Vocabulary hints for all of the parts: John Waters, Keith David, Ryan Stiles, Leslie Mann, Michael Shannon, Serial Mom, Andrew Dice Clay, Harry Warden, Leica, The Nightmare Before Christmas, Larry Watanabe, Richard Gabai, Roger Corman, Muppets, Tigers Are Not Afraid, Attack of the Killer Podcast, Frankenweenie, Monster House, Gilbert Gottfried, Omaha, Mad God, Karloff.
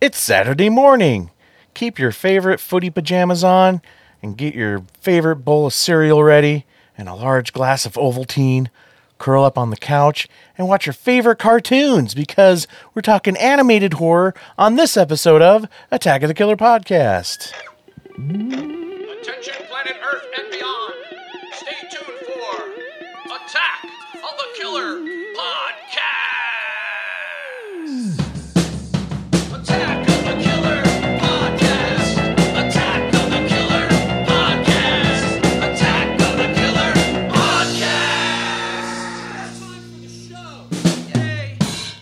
It's Saturday morning. Keep your favorite footy pajamas on and get your favorite bowl of cereal ready and a large glass of Ovaltine. Curl up on the couch and watch your favorite cartoons because we're talking animated horror on this episode of Attack of the Killer Podcast. Attention planet Earth and beyond. Stay tuned for Attack of the Killer Podcast.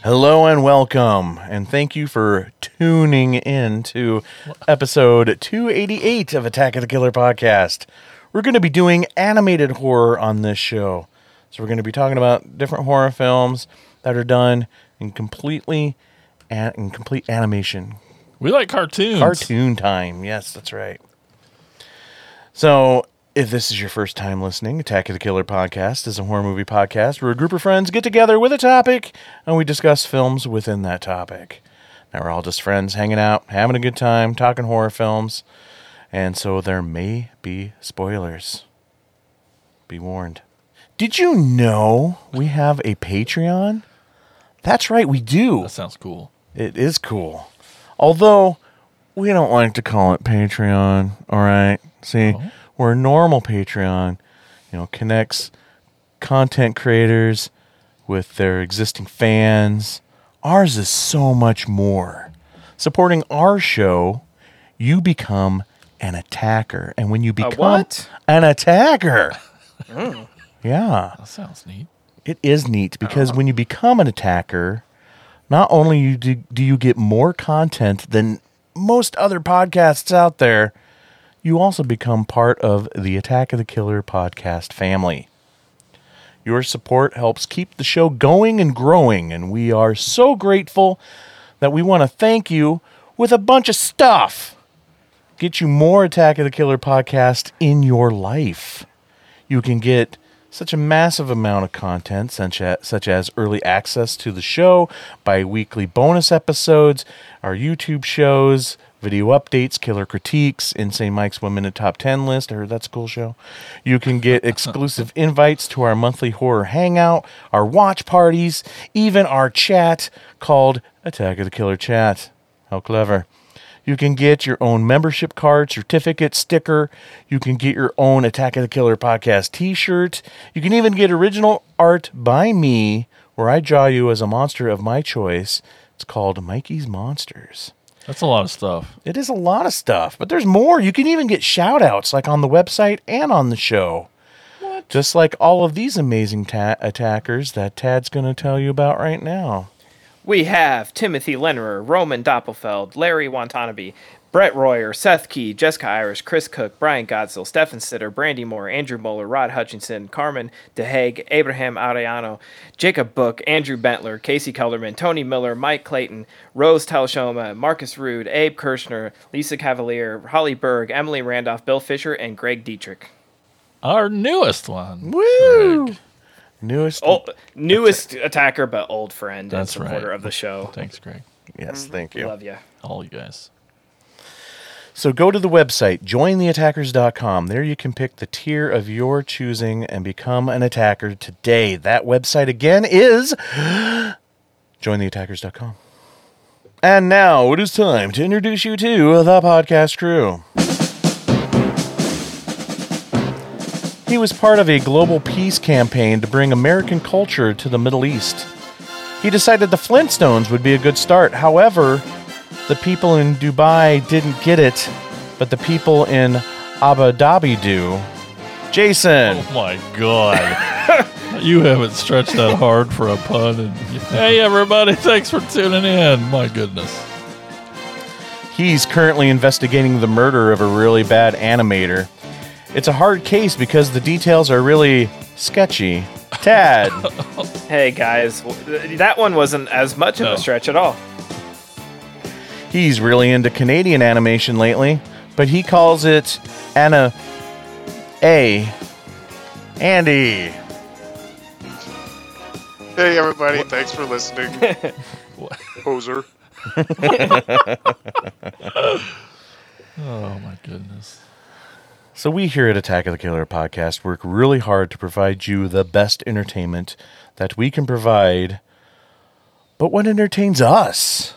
Hello and welcome, and thank you for tuning in to episode 288 of Attack of the Killer Podcast. We're going to be doing animated horror on this show. So we're going to be talking about different horror films that are done in complete animation. We like cartoons. Cartoon time. Yes, that's right. So if this is your first time listening, Attack of the Killer Podcast is a horror movie podcast where a group of friends get together with a topic and we discuss films within that topic. Now we're all just friends hanging out, having a good time, talking horror films, and so there may be spoilers. Be warned. Did you know we have a Patreon? That's right, we do. That sounds cool. It is cool. Although, we don't like to call it Patreon, all right? See? Oh. Where normal Patreon, connects content creators with their existing fans. Ours is so much more. Supporting our show, you become an attacker. And when you become an attacker. Yeah. That sounds neat. It is neat because when you become an attacker, not only do you get more content than most other podcasts out there, you also become part of the Attack of the Killer podcast family. Your support helps keep the show going and growing, and we are so grateful that we want to thank you with a bunch of stuff. Get you more Attack of the Killer podcast in your life. You can get such a massive amount of content, such as early access to the show, bi-weekly bonus episodes, our YouTube shows, video updates, killer critiques, Insane Mike's Women in Top 10 list. I heard that's a cool show. You can get exclusive invites to our monthly horror hangout, our watch parties, even our chat called Attack of the Killer Chat. How clever. You can get your own membership card, certificate, sticker. You can get your own Attack of the Killer podcast t-shirt. You can even get original art by me, where I draw you as a monster of my choice. It's called Mikey's Monsters. That's a lot of stuff. It is a lot of stuff, but there's more. You can even get shout-outs, like on the website and on the show. What? Just like all of these amazing attackers that Tad's going to tell you about right now. We have Timothy Lennerer, Roman Doppelfeld, Larry Watanabe, Brett Royer, Seth Key, Jessica Irish, Chris Cook, Brian Godzil, Stefan Sitter, Brandy Moore, Andrew Muller, Rod Hutchinson, Carmen DeHague, Abraham Arellano, Jacob Book, Andrew Bentler, Casey Cullerman, Tony Miller, Mike Clayton, Rose Talshoma, Marcus Rude, Abe Kirshner, Lisa Cavalier, Holly Berg, Emily Randolph, Bill Fisher, and Greg Dietrich. Our newest one. Woo! Greg. Newest attacker, but old friend That's and supporter right. of the show. Thanks, Greg. Yes, thank you. Love you. All you guys. So go to the website, jointheattackers.com. There you can pick the tier of your choosing and become an attacker today. That website again is jointheattackers.com. And now it is time to introduce you to the podcast crew. He was part of a global peace campaign to bring American culture to the Middle East. He decided the Flintstones would be a good start. However, the people in Dubai didn't get it, but the people in Abu Dhabi do. Jason. Oh, my God. You haven't stretched that hard for a pun. Hey, everybody. Thanks for tuning in. My goodness. He's currently investigating the murder of a really bad animator. It's a hard case because the details are really sketchy. Tad. Hey, guys. That one wasn't as much of a stretch at all. He's really into Canadian animation lately, but he calls it Andy. Hey, everybody. Thanks for listening. Poser. Oh, my goodness. So we here at Attack of the Killer Podcast work really hard to provide you the best entertainment that we can provide. But what entertains us?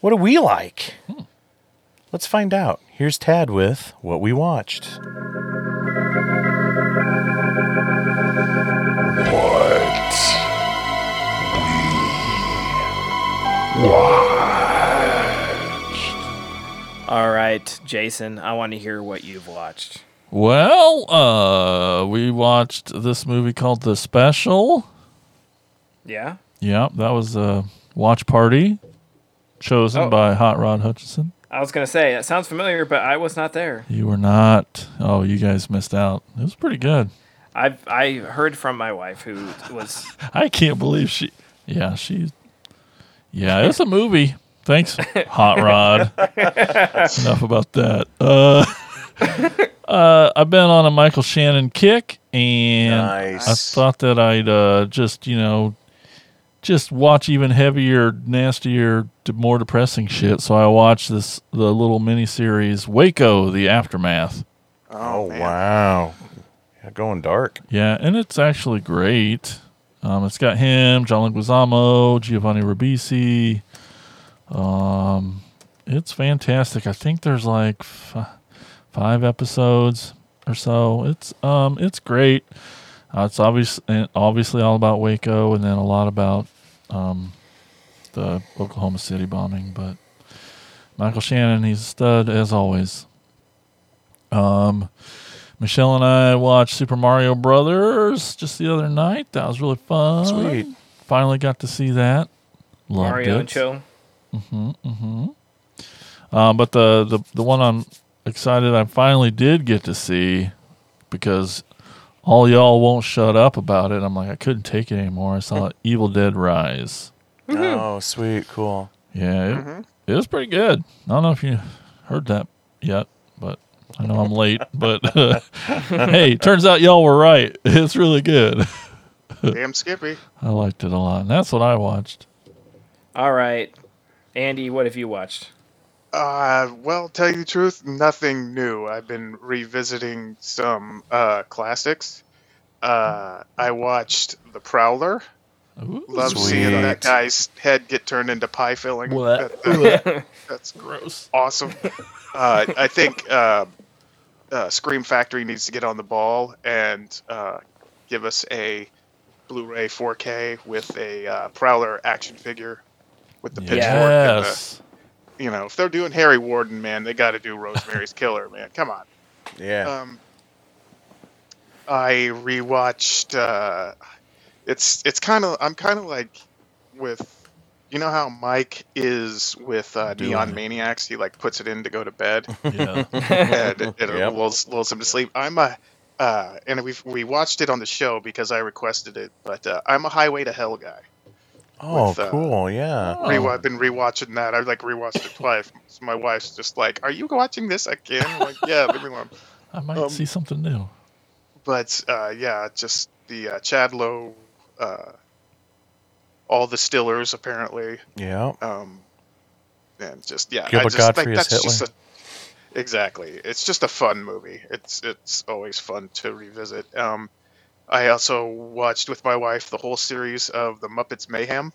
What do we like? Let's find out. Here's Tad with What We Watched. What we watched. All right, Jason, I want to hear what you've watched. Well, we watched this movie called The Special. Yeah? Yeah, that was a watch party chosen by Hot Rod Hutchinson. I was going to say, that sounds familiar, but I was not there. You were not. Oh, you guys missed out. It was pretty good. I heard from my wife who was... I can't believe she... Yeah, she... Yeah, it's a movie. Thanks, Hot Rod. Enough about that. I've been on a Michael Shannon kick, and nice. I thought that I'd just watch even heavier, nastier, more depressing shit. So I watched the little miniseries Waco: The Aftermath. Oh, wow. Yeah, going dark. Yeah, and it's actually great. It's got him, John Leguizamo, Giovanni Ribisi. It's fantastic. I think there's like five episodes or so. It's great. It's obviously all about Waco, and then a lot about the Oklahoma City bombing. But Michael Shannon, he's a stud as always. Michelle and I watched Super Mario Brothers just the other night. That was really fun. Sweet. Finally got to see that. Loved Mario and Cho. But the one I'm excited I finally did get to see, because all y'all won't shut up about it. I'm like, I couldn't take it anymore. I saw Evil Dead Rise. Mm-hmm. Oh, sweet. Cool. Yeah, it was pretty good. I don't know if you heard that yet, but... I know I'm late, but hey, turns out y'all were right. It's really good. Damn Skippy. I liked it a lot, and that's what I watched. All right. Andy, what have you watched? Well, tell you the truth, nothing new. I've been revisiting some classics. I watched The Prowler. Ooh, love sweet. Seeing that guy's head get turned into pie filling. What? That's gross. Awesome. I think Scream Factory needs to get on the ball and give us a Blu-ray 4K with a Prowler action figure with the pitchfork. Yes. And if they're doing Harry Warden, man, they got to do Rosemary's Killer, man. Come on. Yeah. I rewatched. It's kind of, I'm kind of like with, how Mike is with Neon Maniacs. He like puts it in to go to bed. Yeah. And it lulls him to sleep. I'm and we watched it on the show because I requested it, but I'm a Highway to Hell guy. Oh, with, cool. Yeah. I've been rewatching that. I like rewatched it twice. So my wife's just like, are you watching this again? I'm like, yeah, leave me alone. I might see something new. But just the Chad Lowe. All the Stillers, apparently. Yeah. And just Gilbert Gottfried is Hitler. Exactly. It's just a fun movie. It's always fun to revisit. I also watched with my wife the whole series of The Muppets Mayhem,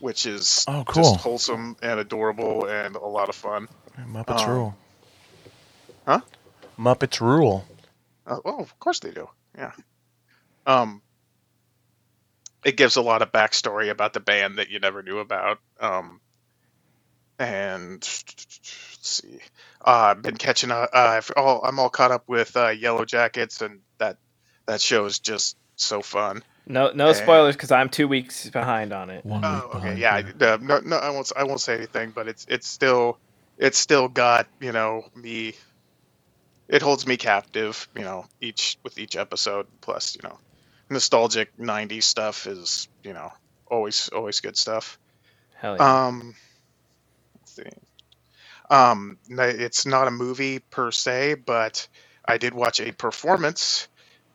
which is just wholesome and adorable and a lot of fun. Muppets rule. Huh? Muppets rule. Oh, of course they do. Yeah. It gives a lot of backstory about the band that you never knew about. And let's see, I've been catching up. I'm all caught up with Yellow Jackets, and that show is just so fun. No, spoilers, because I'm 2 weeks behind on it. Yeah. No, I won't say anything, but it's still got me. It holds me captive, each episode. Plus, nostalgic 90s stuff is always good stuff. Hell yeah. Let's see. It's not a movie per se, but I did watch a performance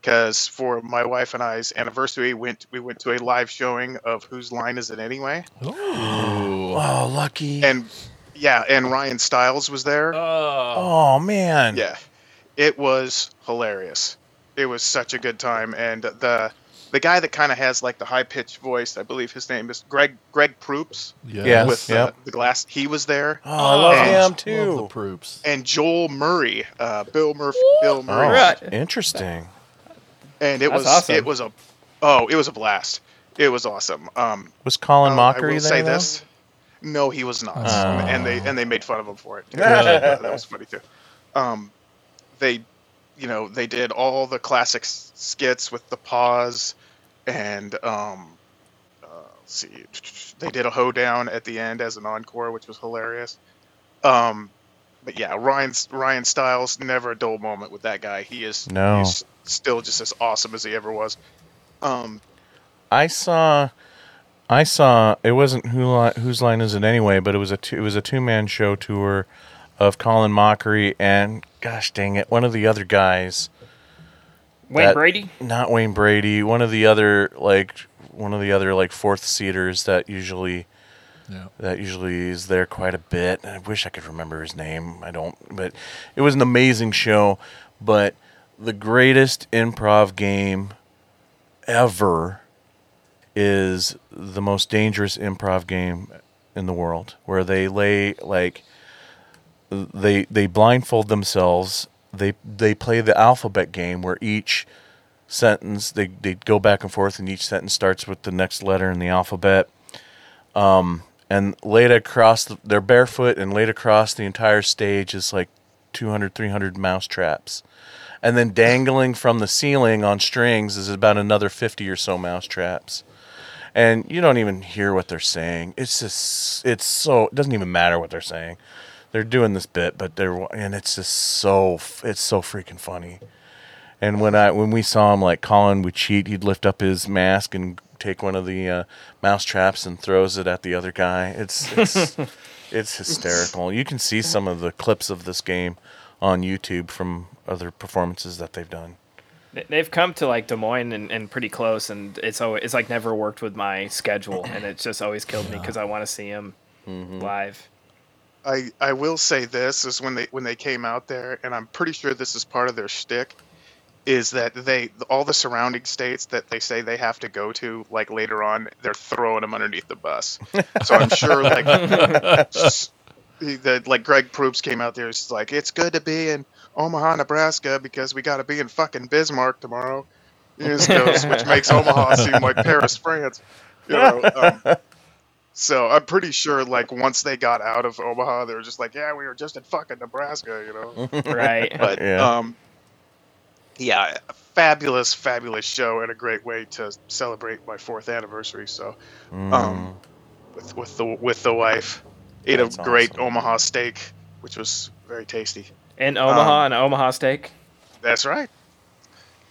because for my wife and I's anniversary, we went to a live showing of Whose Line Is It Anyway? Ooh. Oh, lucky. And Ryan Stiles was there. Oh, man. Yeah. It was hilarious. It was such a good time. And the guy that kind of has like the high-pitched voice, I believe his name is Greg Proops. Yes. With the glass. He was there. Oh, I love him too. Love the Proops. And Joel Murray, Bill Murray. Oh, right. Interesting. And it was awesome. It was a blast. It was awesome. Was Colin Mockery there? Say though? This. No, he was not. Oh. And they made fun of him for it. That was funny too. They did all the classic skits with the paws, and let's see, they did a hoedown at the end as an encore, which was hilarious. But yeah, Ryan Stiles, never a dull moment with that guy. He's still just as awesome as he ever was. I saw it wasn't Whose Line Is It Anyway, but it was a two-man show tour of Colin Mockery and, gosh dang it, one of the other guys. Brady? Not Wayne Brady. One of the other fourth seaters that usually is there quite a bit. I wish I could remember his name. I don't, but it was an amazing show. But the greatest improv game ever is the most dangerous improv game in the world, where they lay like. They blindfold themselves. They play the alphabet game, where each sentence they go back and forth, and each sentence starts with the next letter in the alphabet. And laid across they're barefoot, and laid across the entire stage is like 200, 300 mouse traps, and then dangling from the ceiling on strings is about another 50 or so mouse traps. And you don't even hear what they're saying. It doesn't even matter what they're saying. They're doing this bit, but it's so freaking funny. And when we saw him, like Colin would cheat, he'd lift up his mask and take one of the mouse traps and throws it at the other guy. It's it's hysterical. You can see some of the clips of this game on YouTube from other performances that they've done. They've come to like Des Moines and pretty close, and it's like never worked with my schedule, and it's just always killed me because I want to see him live. I will say this is when they came out there, and I'm pretty sure this is part of their shtick, is that all the surrounding states that they say they have to go to, like later on, they're throwing them underneath the bus. So I'm sure like Greg Proops came out there, he's like, it's good to be in Omaha, Nebraska, because we got to be in fucking Bismarck tomorrow, which makes Omaha seem like Paris, France. So I'm pretty sure, like, once they got out of Omaha, they were just like, yeah, we were just in fucking Nebraska, Right. But, fabulous, fabulous show, and a great way to celebrate my 4th anniversary. So with the wife, ate a great Omaha steak, which was very tasty. In Omaha, an Omaha steak? That's right.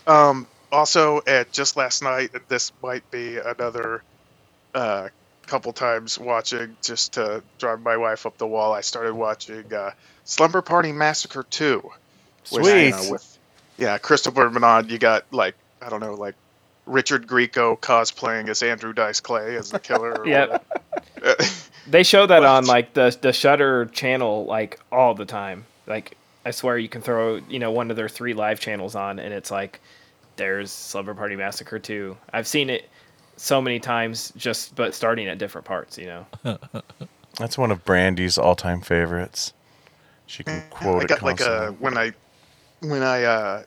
Also, at just last night, this might be another couple times watching just to drive my wife up the wall. I started watching Slumber Party Massacre 2. Sweet. Which, with Christopher Lee, you got like Richard Grieco cosplaying as Andrew Dice Clay as the killer. Yeah. They show that on like the Shudder channel like all the time. Like I swear you can throw one of their 3 live channels on and it's like there's Slumber Party Massacre 2. I've seen it so many times, but starting at different parts, That's one of Brandy's all-time favorites. She can quote it constantly. When I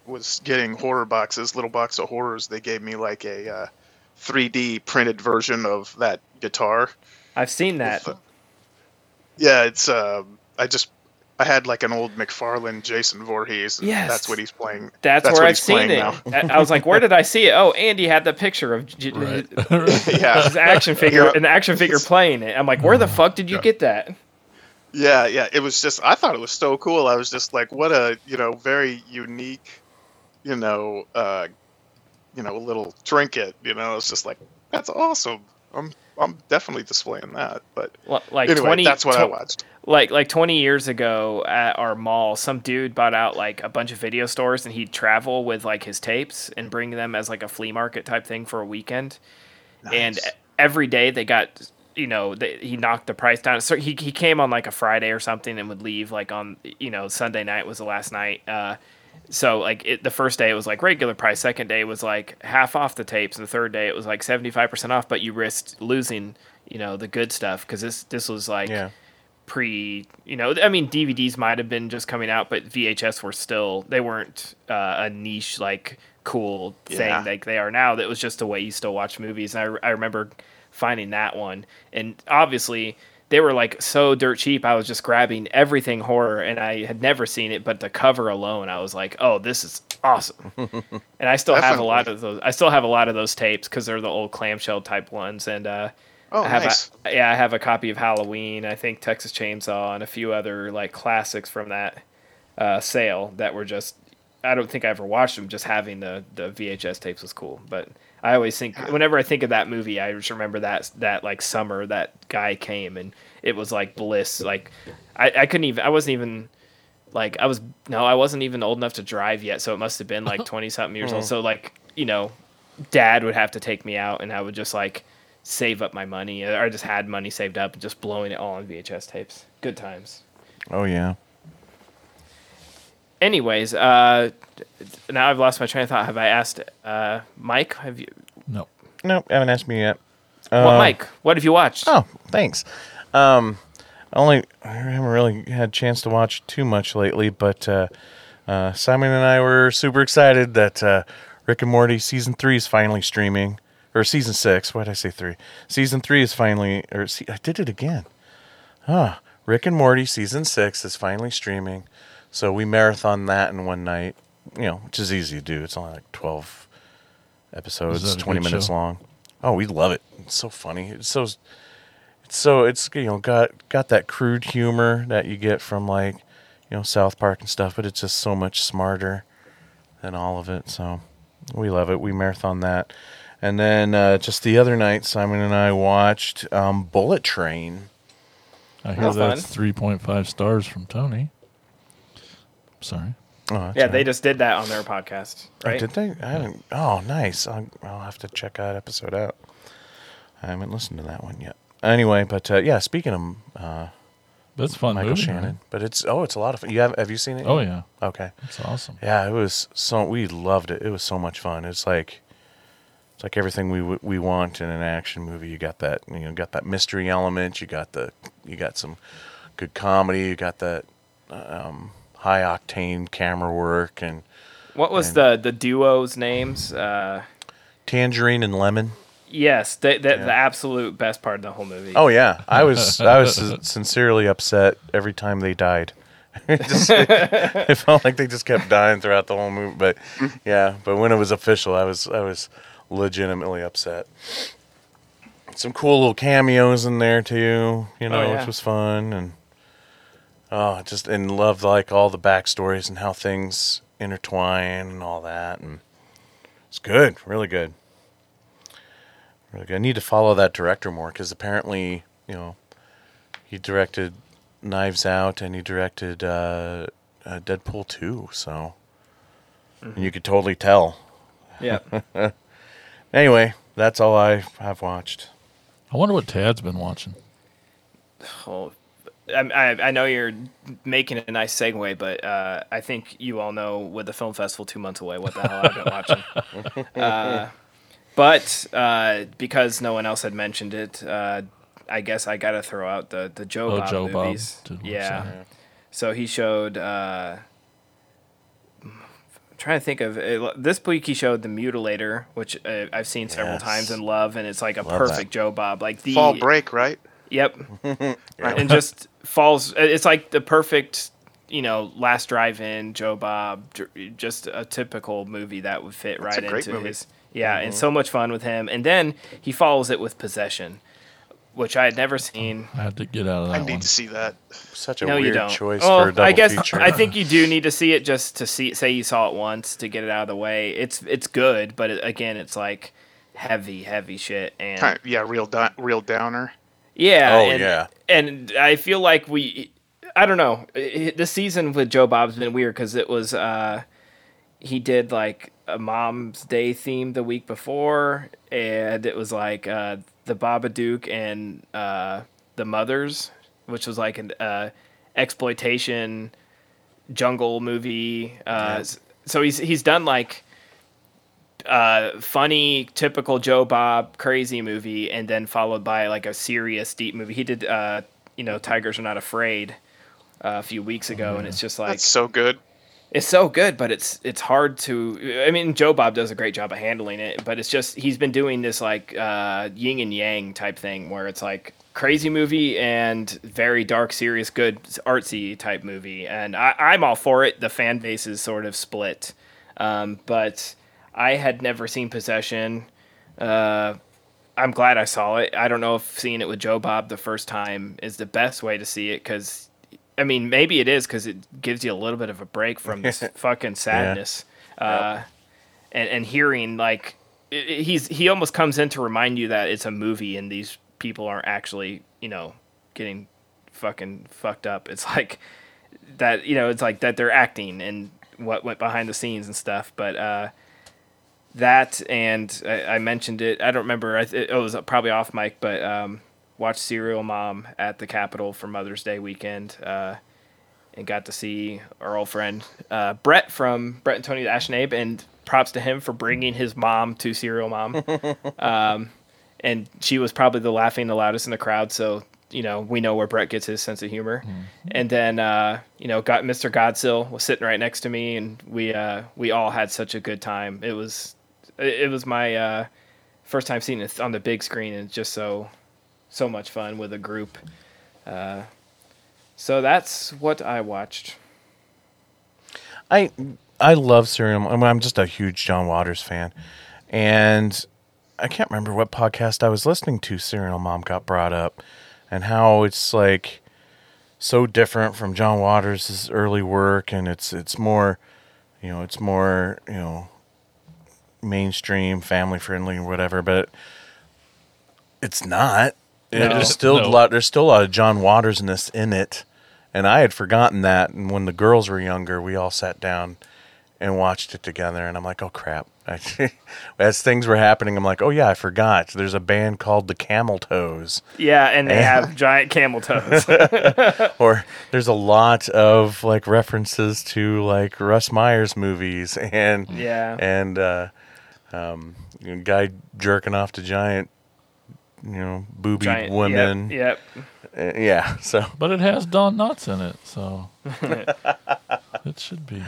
was getting horror boxes, Little Box of Horrors, they gave me like a 3D printed version of that guitar. I've seen that. I had like an old McFarlane Jason Voorhees. Yes. That's what he's playing. That's where I've seen it. I was like, where did I see it? Oh, Andy had the picture of his action figure playing it. I'm like, where the fuck did you get that? Yeah. It was just, I thought it was so cool. I was just like, what a, very unique, little trinket. It's just like, that's awesome. I'm I'm definitely displaying that. But like anyway, that's what I watched. Like 20 years ago at our mall, some dude bought out like a bunch of video stores, and he'd travel with like his tapes and bring them as like a flea market type thing for a weekend. Nice. And every day they got, you know, he knocked the price down. So he came on like a Friday or something and would leave like on, you know, Sunday night was the last night. So like the first day it was like regular price. Second day was like half off the tapes. And the third day it was like 75% off, but you risked losing, you know, the good stuff. Cause this was like pre, you know, I mean, DVDs might've been just coming out, but VHS were still, they weren't a niche, like cool thing like they are now. That was just the way you still watch movies. And I remember finding that one. And obviously they were like so dirt cheap. I was just grabbing everything horror, and I had never seen it, but the cover alone, I was like, "Oh, this is awesome!" And I still have a lot of those. I still have a lot of those tapes because they're the old clamshell type ones. And I have a copy of Halloween. I think Texas Chainsaw and a few other like classics from that sale that were just. I don't think I ever watched them. Just having the VHS tapes was cool, but. I always think whenever I think of that movie, I just remember that like summer that guy came and it was like bliss. Like I wasn't even old enough to drive yet. So it must've been like 20 something years old. So like, you know, dad would have to take me out and I would just like save up my money. I just had money saved up and just blowing it all on VHS tapes. Good times. Oh yeah. Anyways, now I've lost my train of thought. Have I asked Mike? Have you? No. Nope, haven't asked me yet. Well, Mike, what have you watched? Oh, thanks. I haven't really had a chance to watch too much lately, but Simon and I were super excited that Rick and Morty Season 3 is finally streaming. Or Season 6. Why did I say 3? Season 3 is finally... I did it again. Rick and Morty Season 6 is finally streaming. So we marathon that in one night, you know, which is easy to do. It's only like 12 episodes, 20 minutes long. Oh, we love it. It's so funny. It's you know, got that crude humor that you get from like, you know, South Park and stuff, but it's just so much smarter than all of it. So we love it. We marathon that. And then just the other night, Simon and I watched Bullet Train. I hear that's 3.5 stars from Tony. Sorry. Oh, yeah, right. They just did that on their podcast, right? Oh, did they? Oh, nice. I'll have to check that episode out. I haven't listened to that one yet. Anyway, but yeah, speaking of that's fun Michael movie, Shannon, man. But it's a lot of fun. Have you seen it? Oh, yeah. Okay. It's awesome. Yeah, it was we loved it. It was so much fun. It's like everything we want in an action movie. You got that, you know, mystery element, you got some good comedy, you got that high octane camera work. And what was the duo's names? Tangerine and Lemon. Yes, the absolute best part of the whole movie. Oh yeah, I was sincerely upset every time they died. It felt like they just kept dying throughout the whole movie. But yeah, when it was official, I was legitimately upset. Some cool little cameos in there too, you know, which was fun. And love like all the backstories and how things intertwine and all that, and it's good, really good, really good. I need to follow that director more because apparently, you know, he directed Knives Out and he directed Deadpool 2, so and you could totally tell. Yeah. Anyway, that's all I have watched. I wonder what Tad's been watching. Oh. I know you're making a nice segue, but I think you all know with the film festival 2 months away what the hell I've been watching. But because no one else had mentioned it, I guess I got to throw out the Joe Bob movies. Bob yeah. So he showed, I'm trying to think of it. This week he showed The Mutilator, which I've seen several times and love, and it's like a perfect that. Joe Bob. Like the Fall Break, right? Yep. Yeah. And just falls. It's like the perfect, you know, last drive-in, Joe Bob, just a typical movie that would fit right into his. Yeah, and so much fun with him. And then he follows it with Possession, which I had never seen. I had to get out of that one. I need to see that. Such a weird choice for a double feature. I think you do need to see it just to see. Say you saw it once to get it out of the way. It's good, but again, it's like heavy shit. And kind of, yeah, real downer. Yeah. Oh, and, yeah. And I feel like I don't know. The season with Joe Bob's been weird because it was he did like a Mom's Day theme the week before, and it was like the Babadook and the Mothers, which was like an exploitation jungle movie. So he's done like funny, typical Joe Bob crazy movie, and then followed by like a serious, deep movie. He did Tigers Are Not Afraid a few weeks ago, and it's just like that's so good. It's so good, but it's hard to. I mean, Joe Bob does a great job of handling it, but it's just he's been doing this like yin and yang type thing where it's like crazy movie and very dark, serious, good, artsy type movie, and I'm all for it. The fan base is sort of split, but I had never seen Possession. I'm glad I saw it. I don't know if seeing it with Joe Bob the first time is the best way to see it, because, I mean, maybe it is because it gives you a little bit of a break from this fucking sadness. Yeah. And hearing, like, he almost comes in to remind you that it's a movie and these people aren't actually, you know, getting fucking fucked up. It's like that, you know, it's like that they're acting and what went behind the scenes and stuff, but... That and I mentioned it. I don't remember. It was probably off mic, but watched Serial Mom at the Capitol for Mother's Day weekend, and got to see our old friend Brett from Brett and Tony's Ash and Abe. And props to him for bringing his mom to Serial Mom. And she was probably the laughing the loudest in the crowd. So you know we know where Brett gets his sense of humor. Mm-hmm. And then got Mr. Godzill was sitting right next to me, and we all had such a good time. It was my first time seeing it on the big screen, and it's just so much fun with a group. So that's what I watched. I love Serial Mom. I mean, I'm just a huge John Waters fan, and I can't remember what podcast I was listening to. Serial Mom got brought up, and how it's like so different from John Waters' early work, and it's more mainstream, family friendly, or whatever, but it's not. There's still a lot of John Waters-ness in it, and I had forgotten that. And when the girls were younger, we all sat down and watched it together, and I'm like, oh crap! As things were happening, I'm like, oh yeah, I forgot. There's a band called the Camel Toes. Yeah, and they have giant camel toes. Or there's a lot of like references to like Russ Meyer's movies, and guy jerking off to giant, booby women. Yep. Yeah. So, but it has Don Knotts in it, so it should be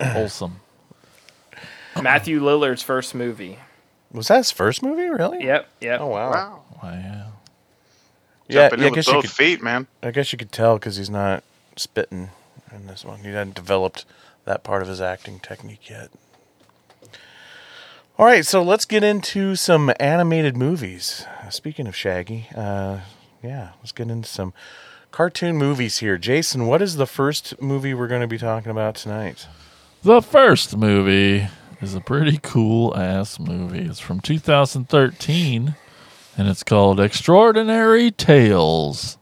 wholesome. Matthew Lillard's first movie. Was that his first movie, really? Yep. Oh wow. Wow. Yeah. Jumping in with both feet, man. I guess you could tell because he's not spitting in this one. He hadn't developed that part of his acting technique yet. All right, so let's get into some animated movies. Speaking of Shaggy, let's get into some cartoon movies here. Jason, what is the first movie we're going to be talking about tonight? The first movie is a pretty cool-ass movie. It's from 2013, and it's called Extraordinary Tales.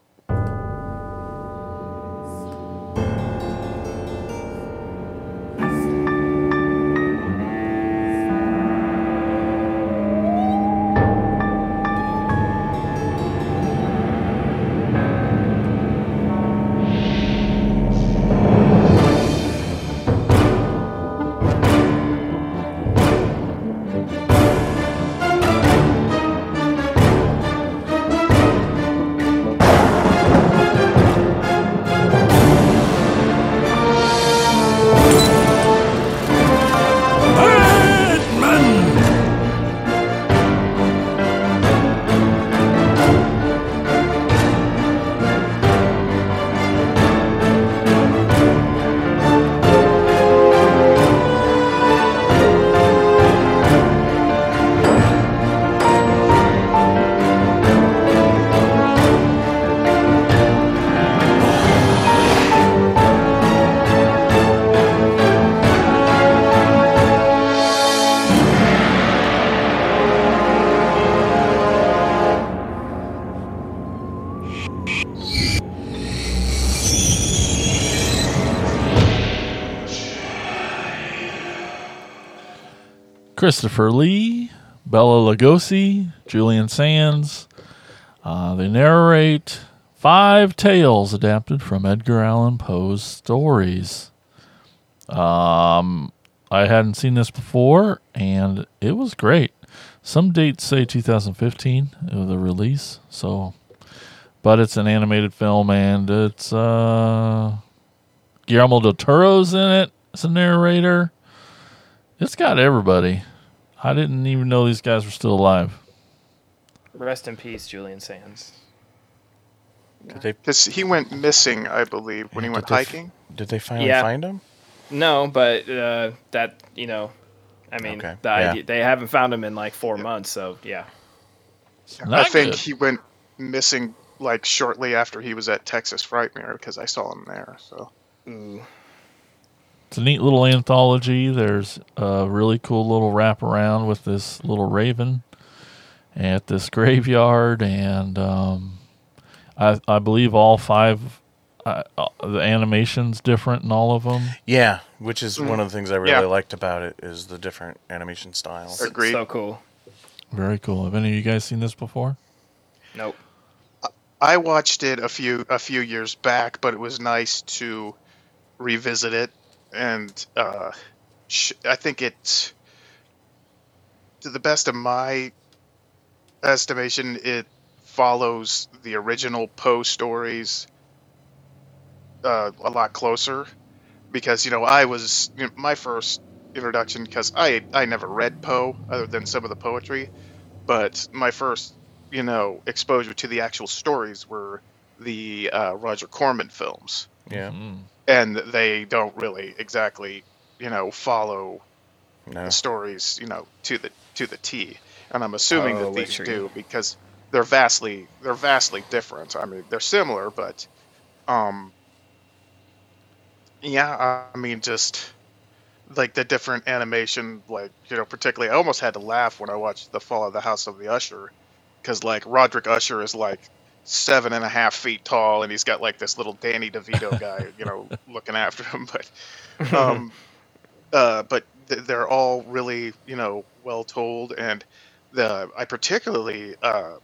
Christopher Lee, Bela Lugosi, Julian Sands. They narrate 5 tales adapted from Edgar Allan Poe's stories. I hadn't seen this before, and it was great. Some dates say 2015, the release, so... But it's an animated film, and it's Guillermo del Toro's in it. It's a narrator. It's got everybody. I didn't even know these guys were still alive. Rest in peace, Julian Sands. Because he went missing, I believe, when he went hiking. Did they finally find him? No, but that, you know, I mean, okay. They haven't found him in like 4 months, so yeah. I think he went missing like shortly after he was at Texas Frightmare, because I saw him there. So it's a neat little anthology. There's a really cool little wraparound with this little raven at this graveyard, and I believe all 5 the animation's different in all of them. Yeah, which is one of the things I really liked about it, is the different animation styles. Agreed. So cool. Very cool. Have any of you guys seen this before? Nope. I watched it a few years back, but it was nice to revisit it, and I think it, to the best of my estimation, it follows the original Poe stories a lot closer, because my first introduction, because I never read Poe other than some of the poetry, but my first exposure to the actual stories were the Roger Corman films. Yeah. Mm-hmm. And they don't really exactly, follow the stories, to the T. And I'm assuming that these do, because they're vastly different. I mean, they're similar, but just like the different animation, like, particularly I almost had to laugh when I watched The Fall of the House of the Usher. Because, like, Roderick Usher is, like, 7.5 feet tall, and he's got, like, this little Danny DeVito guy, looking after him. But they're all really, well told. And I particularly, I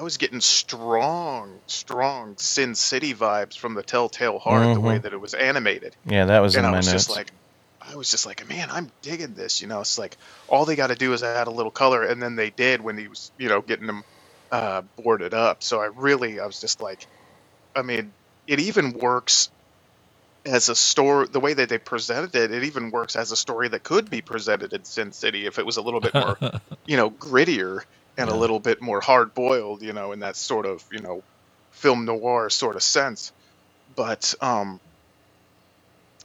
was getting strong Sin City vibes from the Telltale Heart, the way that it was animated. Yeah, that was in my notes. I was just like, man, I'm digging this, It's like all they got to do is add a little color, and then they did when he was, getting them boarded up. So I was just like, I mean, it even works as a story. The way that they presented it, it even works as a story that could be presented in Sin City if it was a little bit more, grittier and a little bit more hard boiled, in that sort of, film noir sort of sense. But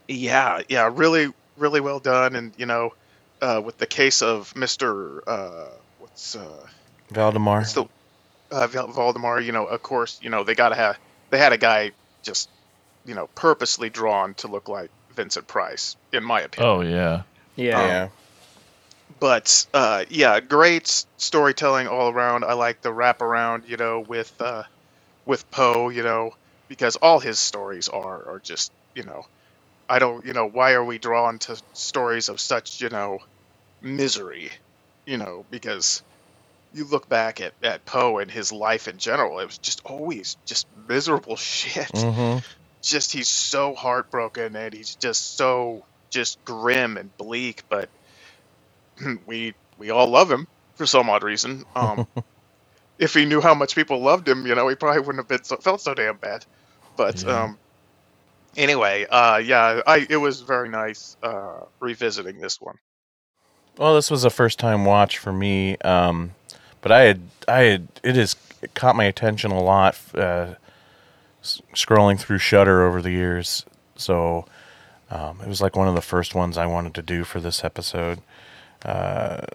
really. Really well done, and with the case of Mr. Valdemar. Valdemar, of course, they had a guy just, purposely drawn to look like Vincent Price, in my opinion. Oh yeah, yeah. But great storytelling all around. I like the wraparound, with Poe, because all his stories are just, I don't, why are we drawn to stories of such, misery, because you look back at Poe and his life in general, it was just always just miserable shit. Mm-hmm. Just, he's so heartbroken, and he's just so just grim and bleak, but we all love him for some odd reason. If he knew how much people loved him, he probably wouldn't have felt so damn bad. But, anyway, it was very nice revisiting this one. Well, this was a first-time watch for me, but it caught my attention a lot scrolling through Shudder over the years. So it was like one of the first ones I wanted to do for this episode. But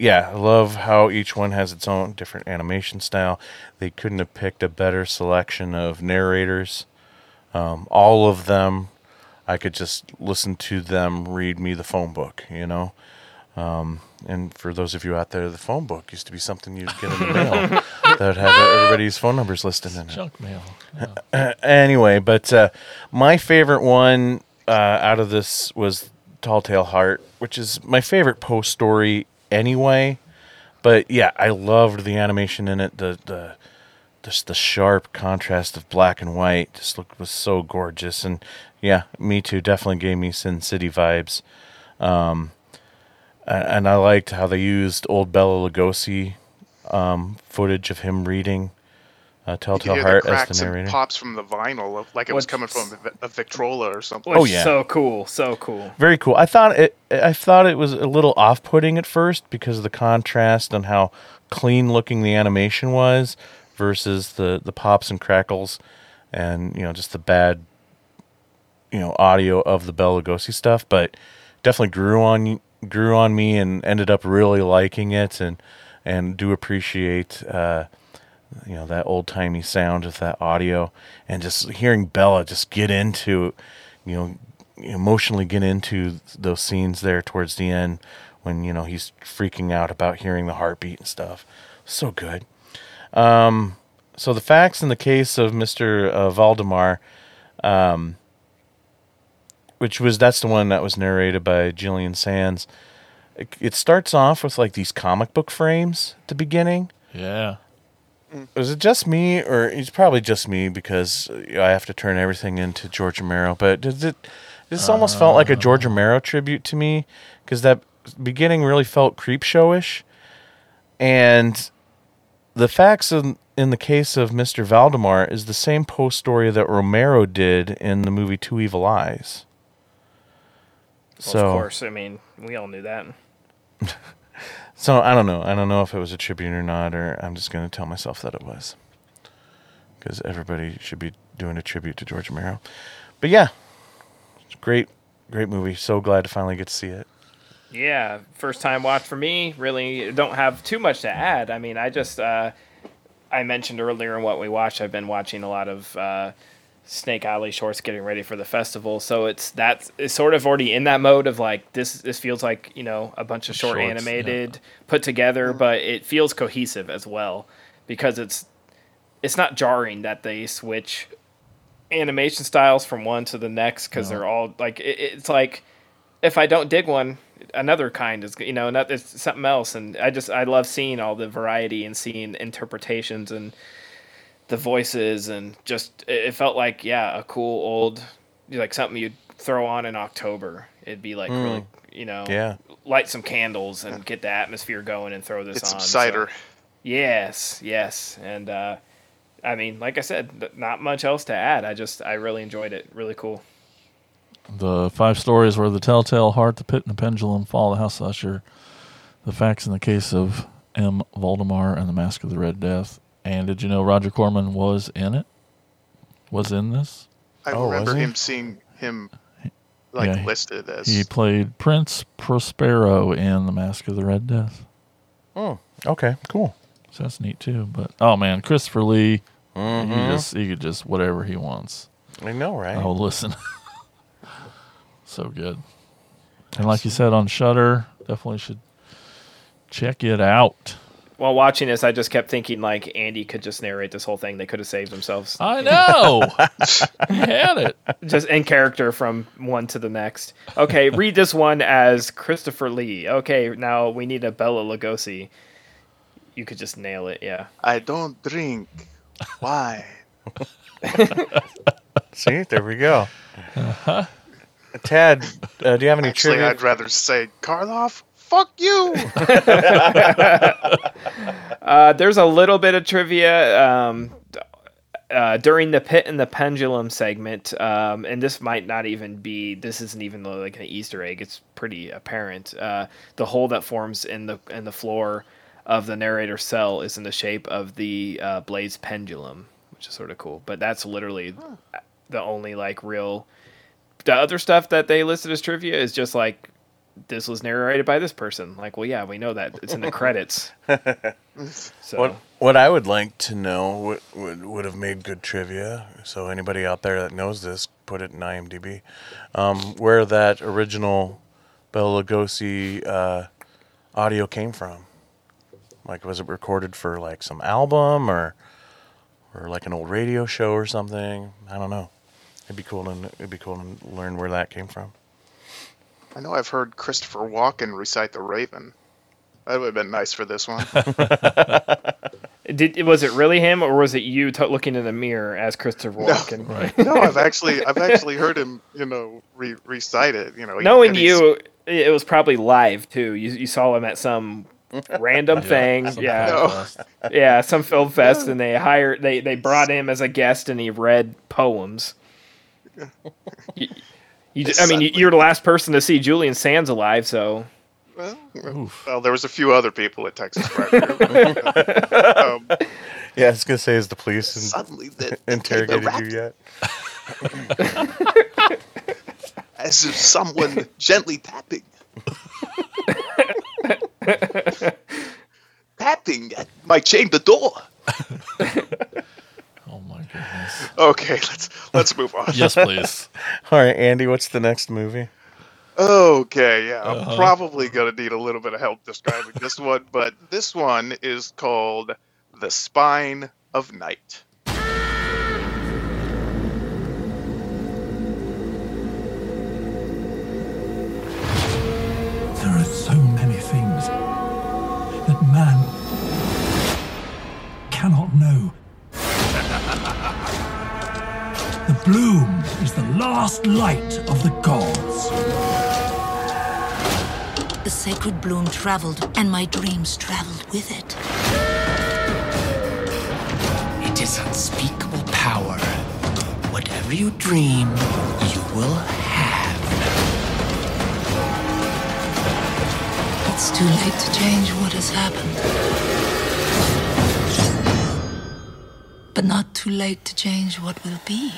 yeah, I love how each one has its own different animation style. They couldn't have picked a better selection of narrators. All of them, I could just listen to them read me the phone book, and for those of you out there, the phone book used to be something you'd get in the mail that had everybody's phone numbers listed in it. Junk mail. Yeah. Anyway, but my favorite one out of this was Tall Tale Heart, which is my favorite Poe story anyway. But yeah, I loved the animation in it. The just the sharp contrast of black and white just was so gorgeous. And yeah, Me Too definitely gave me Sin City vibes. And I liked how they used old Bela Lugosi footage of him reading Telltale Heart as the narrator. And pops from the vinyl, like it was coming from a Victrola or something. Oh yeah, so cool, very cool. I thought it was a little off-putting at first because of the contrast and how clean-looking the animation was versus the pops and crackles, and just the bad audio of the Bela Lugosi stuff. But definitely grew on me and ended up really liking it and do appreciate. That old-timey sound of that audio, and just hearing Bela just get into, emotionally get into those scenes there towards the end when, he's freaking out about hearing the heartbeat and stuff. So good. So the facts in the case of Mr. Valdemar, that's the one that was narrated by Julian Sands. It starts off with like these comic book frames at the beginning. Yeah. Was it just me, or it's probably just me because I have to turn everything into George Romero? But this almost felt like a George Romero tribute to me because that beginning really felt Creepshow-ish, and the facts in the case of Mr. Valdemar is the same Poe story that Romero did in the movie Two Evil Eyes. Well, so of course, I mean, we all knew that. So I don't know. I don't know if it was a tribute or not, or I'm just going to tell myself that it was, because everybody should be doing a tribute to George Romero. But yeah, it's a great movie. So glad to finally get to see it. Yeah, first time watch for me. Really don't have too much to add. I mean, I just I mentioned earlier in what we watched. I've been watching a lot of Snake Alley shorts getting ready for the festival, so it's sort of already in that mode of like this feels like a bunch of shorts, animated put together, but it feels cohesive as well because it's not jarring that they switch animation styles from one to the next because they're all like it's like if I don't dig one, another kind is it's something else, and I love seeing all the variety and seeing interpretations and the voices, and just it felt like a cool old like something you'd throw on in October. It'd be like really light some candles and get the atmosphere going and throw this on. Some cider. So, yes, and I mean, like I said, not much else to add. I really enjoyed it. Really cool. The five stories were The Telltale Heart, The Pit and the Pendulum, Fall of the House Usher, The Facts in the Case of M. Valdemar, and The Mask of the Red Death. And did you know Roger Corman was in it? Was in this? I remember him seeing him listed as... He played Prince Prospero in The Mask of the Red Death. Oh, okay, cool. So that's neat too. But oh man, Christopher Lee, he could just whatever he wants. I know, right? Oh, listen, so good. And like you said, on Shudder, definitely should check it out. While watching this, I just kept thinking, like, Andy could just narrate this whole thing. They could have saved themselves. I know! I had it. Just in character from one to the next. Okay, read this one as Christopher Lee. Okay, now we need a Bela Lugosi. You could just nail it, yeah. I don't drink wine. See, there we go. Uh-huh. Tad, do you have any trivia? I'd rather say Karloff. Fuck you! There's a little bit of trivia during the Pit and the Pendulum segment, and this might not even be. This isn't even like an Easter egg. It's pretty apparent. The hole that forms in the floor of the narrator's cell is in the shape of the blazed pendulum, which is sort of cool. But that's literally the only like real. The other stuff that they listed as trivia is just like. This was narrated by this person. Like, well, yeah, we know that. It's in the credits. So. What I would like to know would have made good trivia, so anybody out there that knows this, put it in IMDb, where that original Bela Lugosi audio came from. Like, was it recorded for, like, some album or like, an old radio show or something? I don't know. It'd be cool to learn where that came from. I know I've heard Christopher Walken recite The Raven. That would have been nice for this one. Was it really him, or was it you looking in the mirror as Christopher Walken? No, right. No, I've actually heard him, recite it. Knowing you, it was probably live too. You saw him at some random thing, some film fest, and they brought him as a guest, and he read poems. You're the last person to see Julian Sands alive, so. Well, there was a few other people at Texas Prep. Yeah, I was going to say, is the police interrogated you yet? As if someone gently tapping. Tapping at my chamber door. Oh my goodness. Okay, let's move on. Yes, please. All right, Andy, what's the next movie? Okay, yeah, I'm probably going to need a little bit of help describing this one, but this one is called The Spine of Night. There are so many things that man cannot know. The bloom is the last light of the gods. The sacred bloom traveled, and my dreams traveled with it. It is unspeakable power. Whatever you dream, you will have. It's too late to change what has happened. But not too late to change what will be.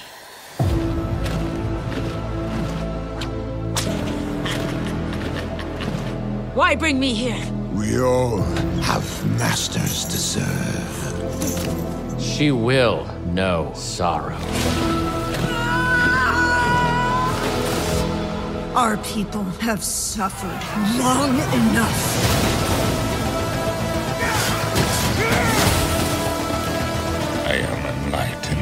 Why bring me here? We all have masters to serve. She will know sorrow. Our people have suffered long enough. I am enlightened.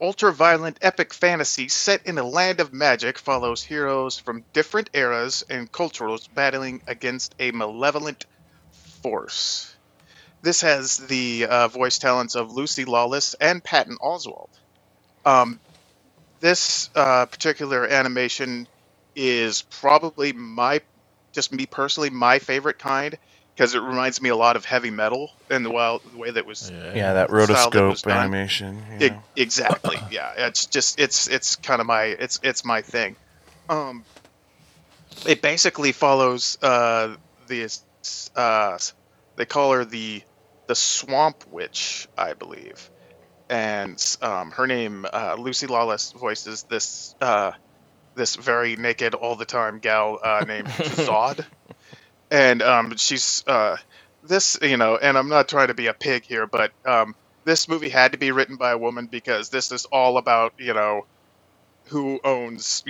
Ultra-violent epic fantasy set in a land of magic follows heroes from different eras and cultures battling against a malevolent force. This has the voice talents of Lucy Lawless and Patton Oswalt. This particular animation is probably my favorite kind, because it reminds me a lot of heavy metal and the way that was... Yeah, that rotoscope animation. You know? Exactly, yeah. It's just, it's kind of it's my thing. It basically follows they call her the Swamp Witch, I believe. And her name, Lucy Lawless, voices this very naked all the time gal named Zod. And she's this, and I'm not trying to be a pig here, but this movie had to be written by a woman, because this is all about, who owns,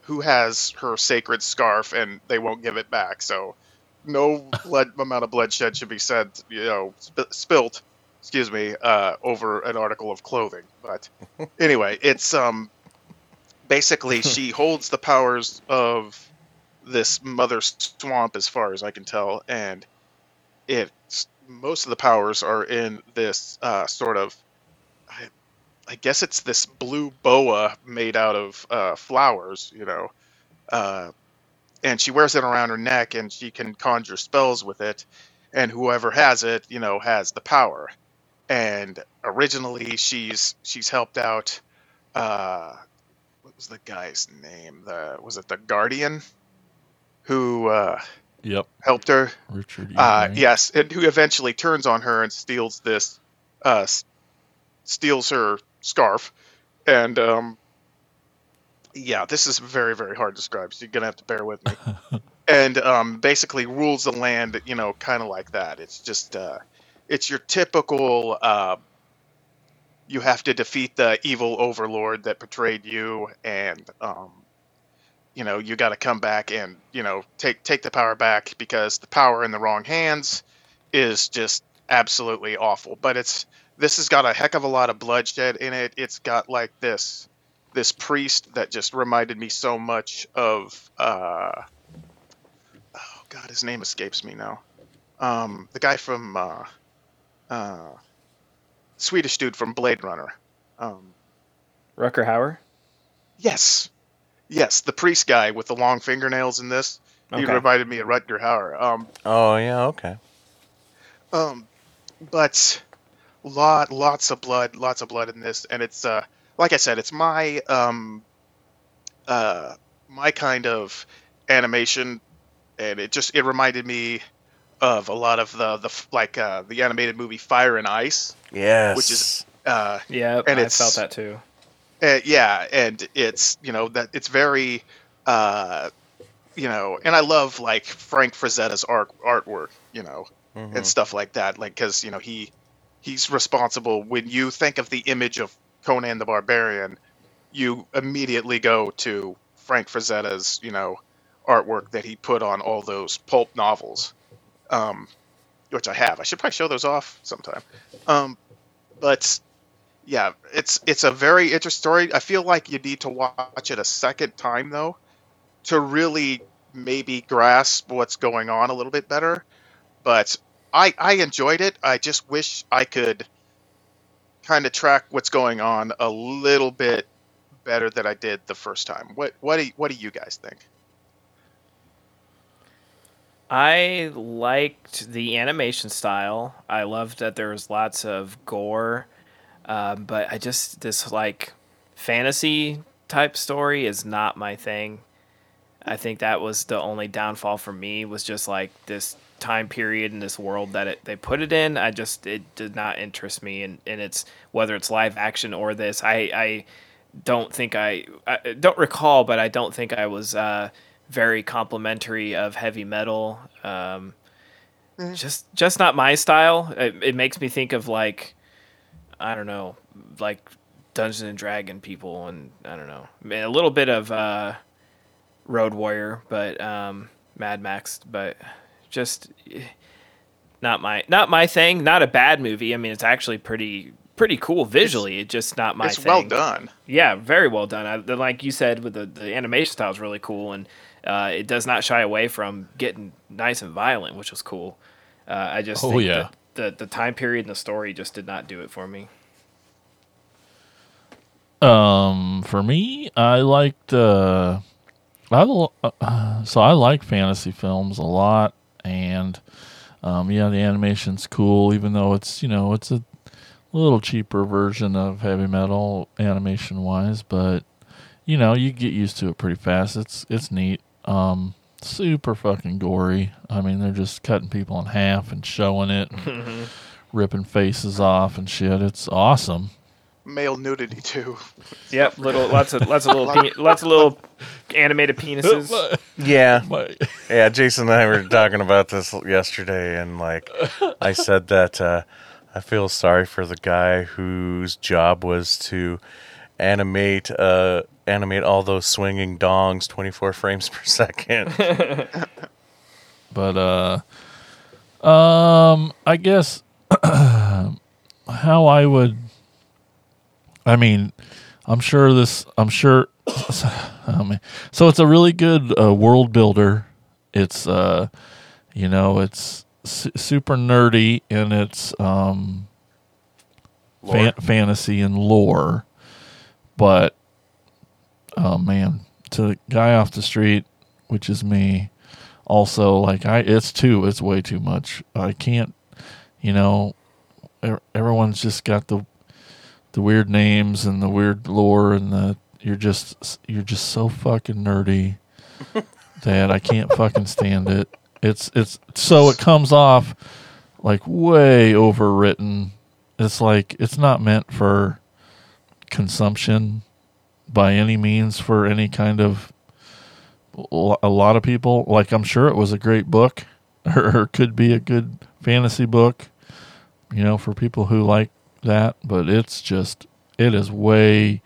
who has her sacred scarf and they won't give it back. So no amount of bloodshed should be said, spilt, excuse me, over an article of clothing. But anyway, it's basically she holds the powers of this mother swamp, as far as I can tell, and most of the powers are in this sort of, I guess it's this blue boa made out of flowers, and she wears it around her neck, and she can conjure spells with it, and whoever has it, has the power. And originally, she's helped out. What was the guy's name? Was it the Guardian? Who helped her? Richard Gabai. Yes, and who eventually turns on her and steals this steals her scarf. And, yeah, this is very, very hard to describe, so you're going to have to bear with me. And basically rules the land, you know, kind of like that. It's just, it's your typical, you have to defeat the evil overlord that betrayed you, and, you know, you got to come back and, you know, take the power back, because the power in the wrong hands is just absolutely awful. But this has got a heck of a lot of bloodshed in it. It's got like this priest that just reminded me so much of, oh God, his name escapes me now. The guy from, Swedish dude from Blade Runner. Rutger Hauer? Yes. Yes, the priest guy with the long fingernails in this. Okay. He reminded me of Rutger Hauer. Oh, yeah, okay. But lots of blood in this, and it's, like I said, it's my my kind of animation, and it reminded me of a lot of the animated movie Fire and Ice. Yes. Which is and I felt that too. Yeah, and it's, you know, that it's very you know, and I love like Frank Frazzetta's artwork, you know, mm-hmm. and stuff like that, like, because, you know, he's responsible. When you think of the image of Conan the Barbarian, you immediately go to Frank Frazzetta's, you know, artwork that he put on all those pulp novels, which I have. I should probably show those off sometime. But yeah, it's a very interesting story. I feel like you need to watch it a second time though to really maybe grasp what's going on a little bit better. But I enjoyed it. I just wish I could kind of track what's going on a little bit better than I did the first time. What do you guys think? I liked the animation style. I loved that there was lots of gore, but I just, this like fantasy type story is not my thing. I think that was the only downfall for me, was just like this time period in this world that they put it in. I just, it did not interest me, and it's, whether it's live action or this, I don't recall, but I was very complimentary of heavy metal. Just not my style. It makes me think of like, I don't know, like Dungeons and Dragon people, and I don't know, a little bit of Road Warrior, but Mad Max, but just not my thing. Not a bad movie. I mean, it's actually pretty cool visually. It's just not my thing. It's well done. Yeah, very well done. Like you said, with the animation style is really cool, and it does not shy away from getting nice and violent, which was cool. I just think yeah. the time period and the story just did not do it for me. For me, I liked so I like fantasy films a lot. And, yeah, the animation's cool, even though it's, you know, it's a little cheaper version of heavy metal animation-wise. But, you know, you get used to it pretty fast. It's neat. Super fucking gory. I mean, they're just cutting people in half and showing it, and ripping faces off and shit. It's awesome. Male nudity too. Yep, lots of little animated penises. Yeah. Jason and I were talking about this yesterday, and like I said that I feel sorry for the guy whose job was to animate all those swinging dongs 24 frames per second. But I guess how I would. I mean, so it's a really good world builder. It's, you know, it's super nerdy, and it's fantasy and lore. But, oh man, to the guy off the street, which is me, also, like, it's way too much. I can't, you know, everyone's just got the weird names and the weird lore, and you're just so fucking nerdy that I can't fucking stand it. It's so it comes off like way overwritten It's like, it's not meant for consumption by any means for any kind of, a lot of people. Like, I'm sure it was a great book or could be a good fantasy book, you know, for people who like that, but it's just, it is way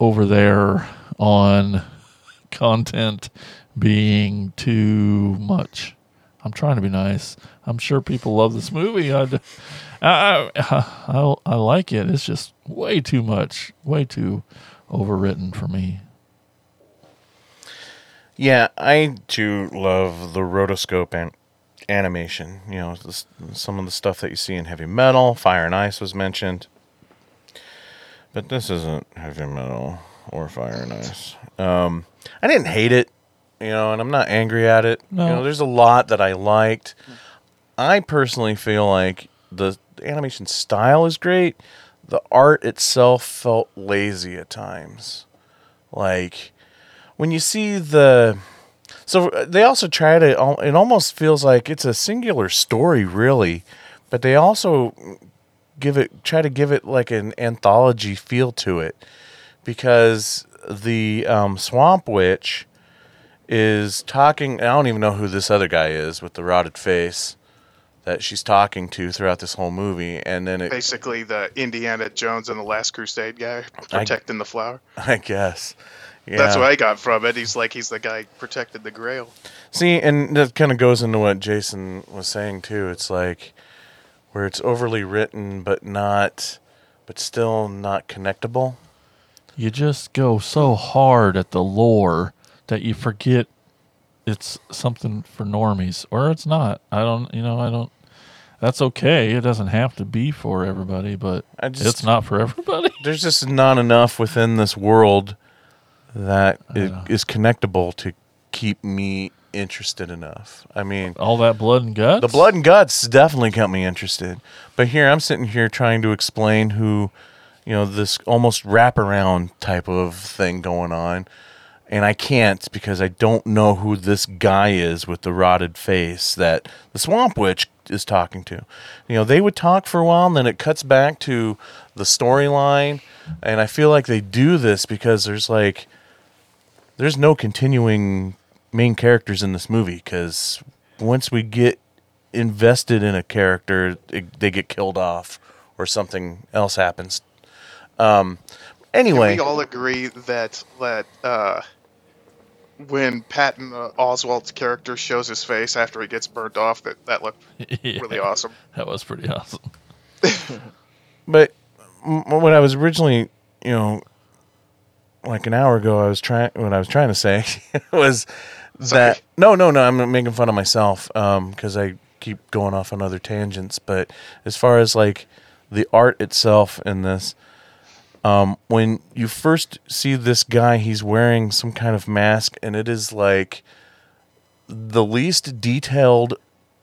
over there on content being too much. I'm trying to be nice. I'm sure people love this movie. I like it. It's just way too much, way too overwritten for me. Yeah, I do love the rotoscope and animation. You know, some of the stuff that you see in heavy metal. Fire and Ice was mentioned, but this isn't heavy metal or Fire and Ice. I didn't hate it, you know, and I'm not angry at it. No. You know, there's a lot that I liked. I personally feel like the animation style is great. The art itself felt lazy at times, like. When you see so they also try to, it almost feels like it's a singular story, really, but they also try to give it like an anthology feel to it, because the Swamp Witch is talking, I don't even know who this other guy is with the rotted face that she's talking to throughout this whole movie, and then it basically the Indiana Jones and the Last Crusade guy protecting the flower, I guess. Yeah. That's what I got from it. He's like, he's the guy who protected the Grail. See, and that kind of goes into what Jason was saying, too. It's like where it's overly written, but still not connectable. You just go so hard at the lore that you forget it's something for normies, or it's not. I don't. That's okay. It doesn't have to be for everybody, but it's not for everybody. There's just not enough within this world that it is connectable to keep me interested enough. I mean, all that blood and guts? The blood and guts definitely kept me interested. But here, I'm sitting here trying to explain who, you know, this almost wraparound type of thing going on. And I can't, because I don't know who this guy is with the rotted face that the Swamp Witch is talking to. You know, they would talk for a while, and then it cuts back to the storyline. And I feel like they do this because there's like, there's no continuing main characters in this movie, because once we get invested in a character, they get killed off or something else happens. Anyway, can we all agree that when Patton Oswalt's character shows his face after he gets burnt off, that looked really awesome. That was pretty awesome. But when I was originally, you know, like an hour ago, what I was trying to say was that, sorry. No, I'm making fun of myself, because I keep going off on other tangents. But as far as like the art itself in this, when you first see this guy, he's wearing some kind of mask, and it is like the least detailed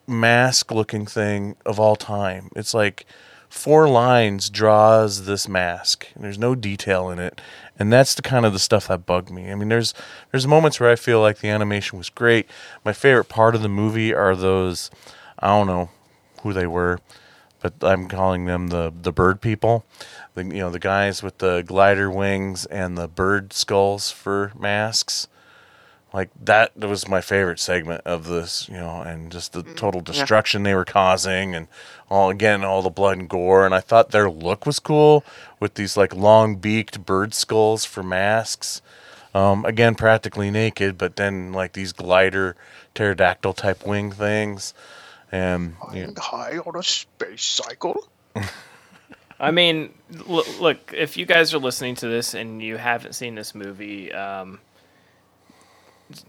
mask looking thing of all time. It's like 4 lines draws this mask, and there's no detail in it. And that's the kind of the stuff that bugged me. I mean, there's moments where I feel like the animation was great. My favorite part of the movie are those, I don't know who they were, but I'm calling them the bird people. You know, the guys with the glider wings and the bird skulls for masks. Like, that was my favorite segment of this, you know, and just the total destruction they were causing, and all the blood and gore. And I thought their look was cool with these, like, long-beaked bird skulls for masks. Again, practically naked, but then, like, these glider pterodactyl-type wing things. And you know. High on a space cycle. I mean, look, if you guys are listening to this and you haven't seen this movie...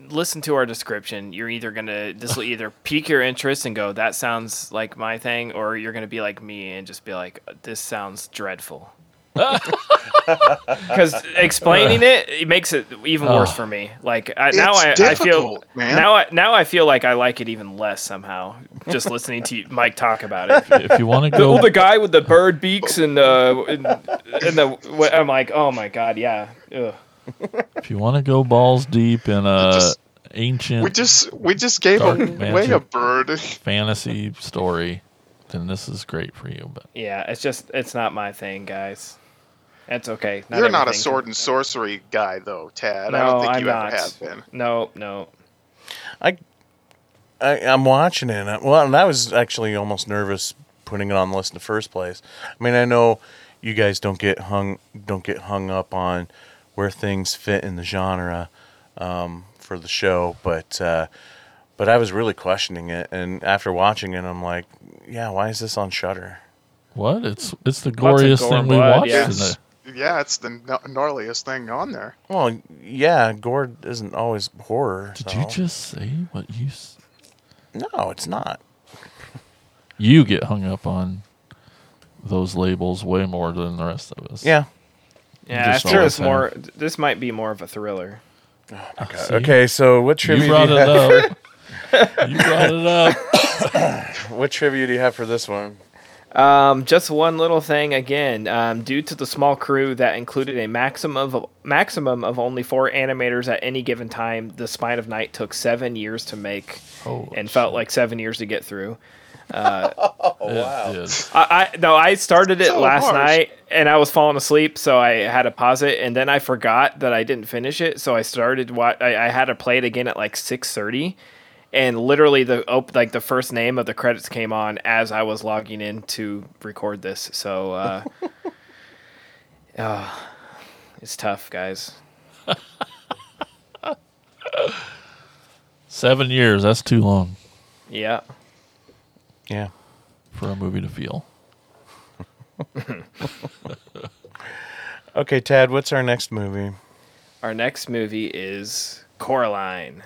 listen to our description. This will either pique your interest and go, that sounds like my thing, or you're gonna be like me and just be like, this sounds dreadful. Because explaining it makes it even worse for me. Like I feel like I like it even less somehow. Just listening to Mike talk about it. If you want to go, the guy with the bird beaks and I'm like, oh my god, yeah. Ugh. If you want to go balls deep in ancient, we just gave away a bird fantasy story. then this is great for you. But yeah, it's just, it's not my thing, guys. That's okay. You're not a sword and sorcery guy, though, Tad. No, I don't think I'm ever have been. No. I'm watching it. And I was actually almost nervous putting it on the list in the first place. I mean, I know you guys don't get hung up on where things fit in the genre for the show, but I was really questioning it. And after watching it, I'm like, yeah, why is this on Shudder? What? It's the glorious thing we watched. Yes. Yeah, it's the gnarliest thing on there. Well, yeah, gore isn't always horror. Did you just say what you... No, it's not. You get hung up on those labels way more than the rest of us. Yeah. Yeah, I'm sure it's more... This might be more of a thriller. Oh, my God. Okay, so what trivia do you have for... You brought it up. What trivia do you have for this one? Just one little thing again. Due to the small crew that included a maximum of only 4 animators at any given time, The Spine of Night took 7 years to make, felt like 7 years to get through. Oh wow! I started it last night and I was falling asleep, so I had to pause it, and then I forgot that I didn't finish it, so I started I had to play it again at like 6:30. And literally, the first name of the credits came on as I was logging in to record this. So, it's tough, guys. 7 years, that's too long. Yeah. Yeah. For a movie to feel. Okay, Tad, what's our next movie? Our next movie is Coraline.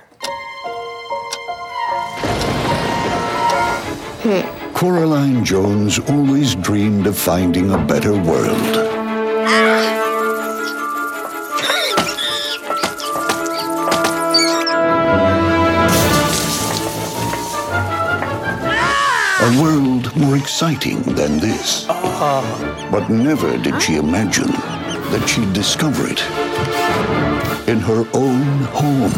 Coraline Jones always dreamed of finding a better world. A world more exciting than this. But never did she imagine that she'd discover it in her own home.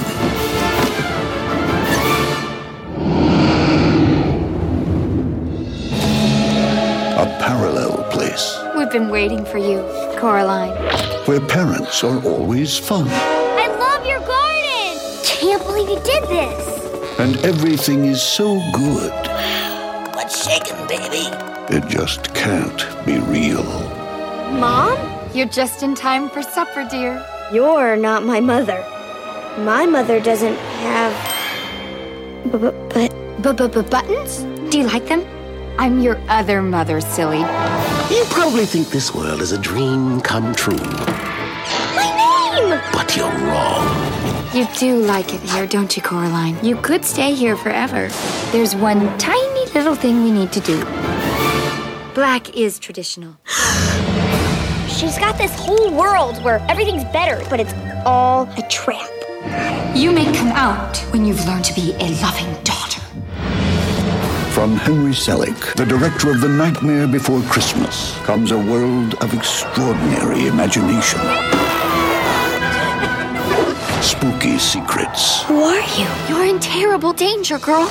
Parallel place. We've been waiting for you, Coraline. Where parents are always fun. I love your garden! Can't believe you did this! And everything is so good. What's shaking, baby? It just can't be real. Mom? You're just in time for supper, dear. You're not my mother. My mother doesn't have... buttons? Do you like them? I'm your other mother, silly. You probably think this world is a dream come true. My name! But you're wrong. You do like it here, don't you, Coraline? You could stay here forever. There's one tiny little thing we need to do. Black is traditional. She's got this whole world where everything's better, but it's all a trap. You may come out when you've learned to be a loving daughter. From Henry Selick, the director of The Nightmare Before Christmas, comes a world of extraordinary imagination. Spooky secrets. Who are you? You're in terrible danger, girl.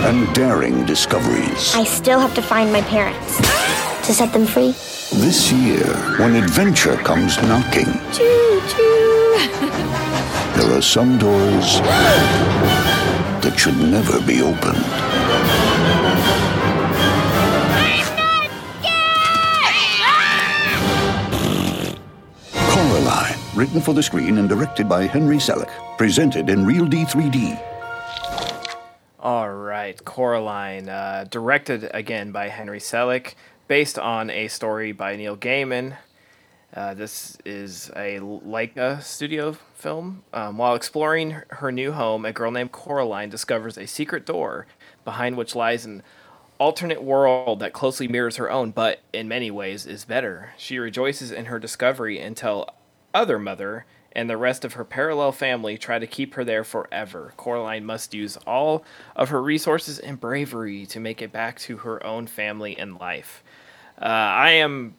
And daring discoveries. I still have to find my parents to set them free. This year, when adventure comes knocking. Choo choo. There are some doors that should never be opened. I'm not scared! Coraline, written for the screen and directed by Henry Selick, presented in Real D3D. All right, Coraline, directed again by Henry Selick, based on a story by Neil Gaiman. This is a Leica studio film. While exploring her new home, a girl named Coraline discovers a secret door behind which lies an alternate world that closely mirrors her own, but in many ways is better. She rejoices in her discovery until other mother and the rest of her parallel family try to keep her there forever. Coraline must use all of her resources and bravery to make it back to her own family and life. I am...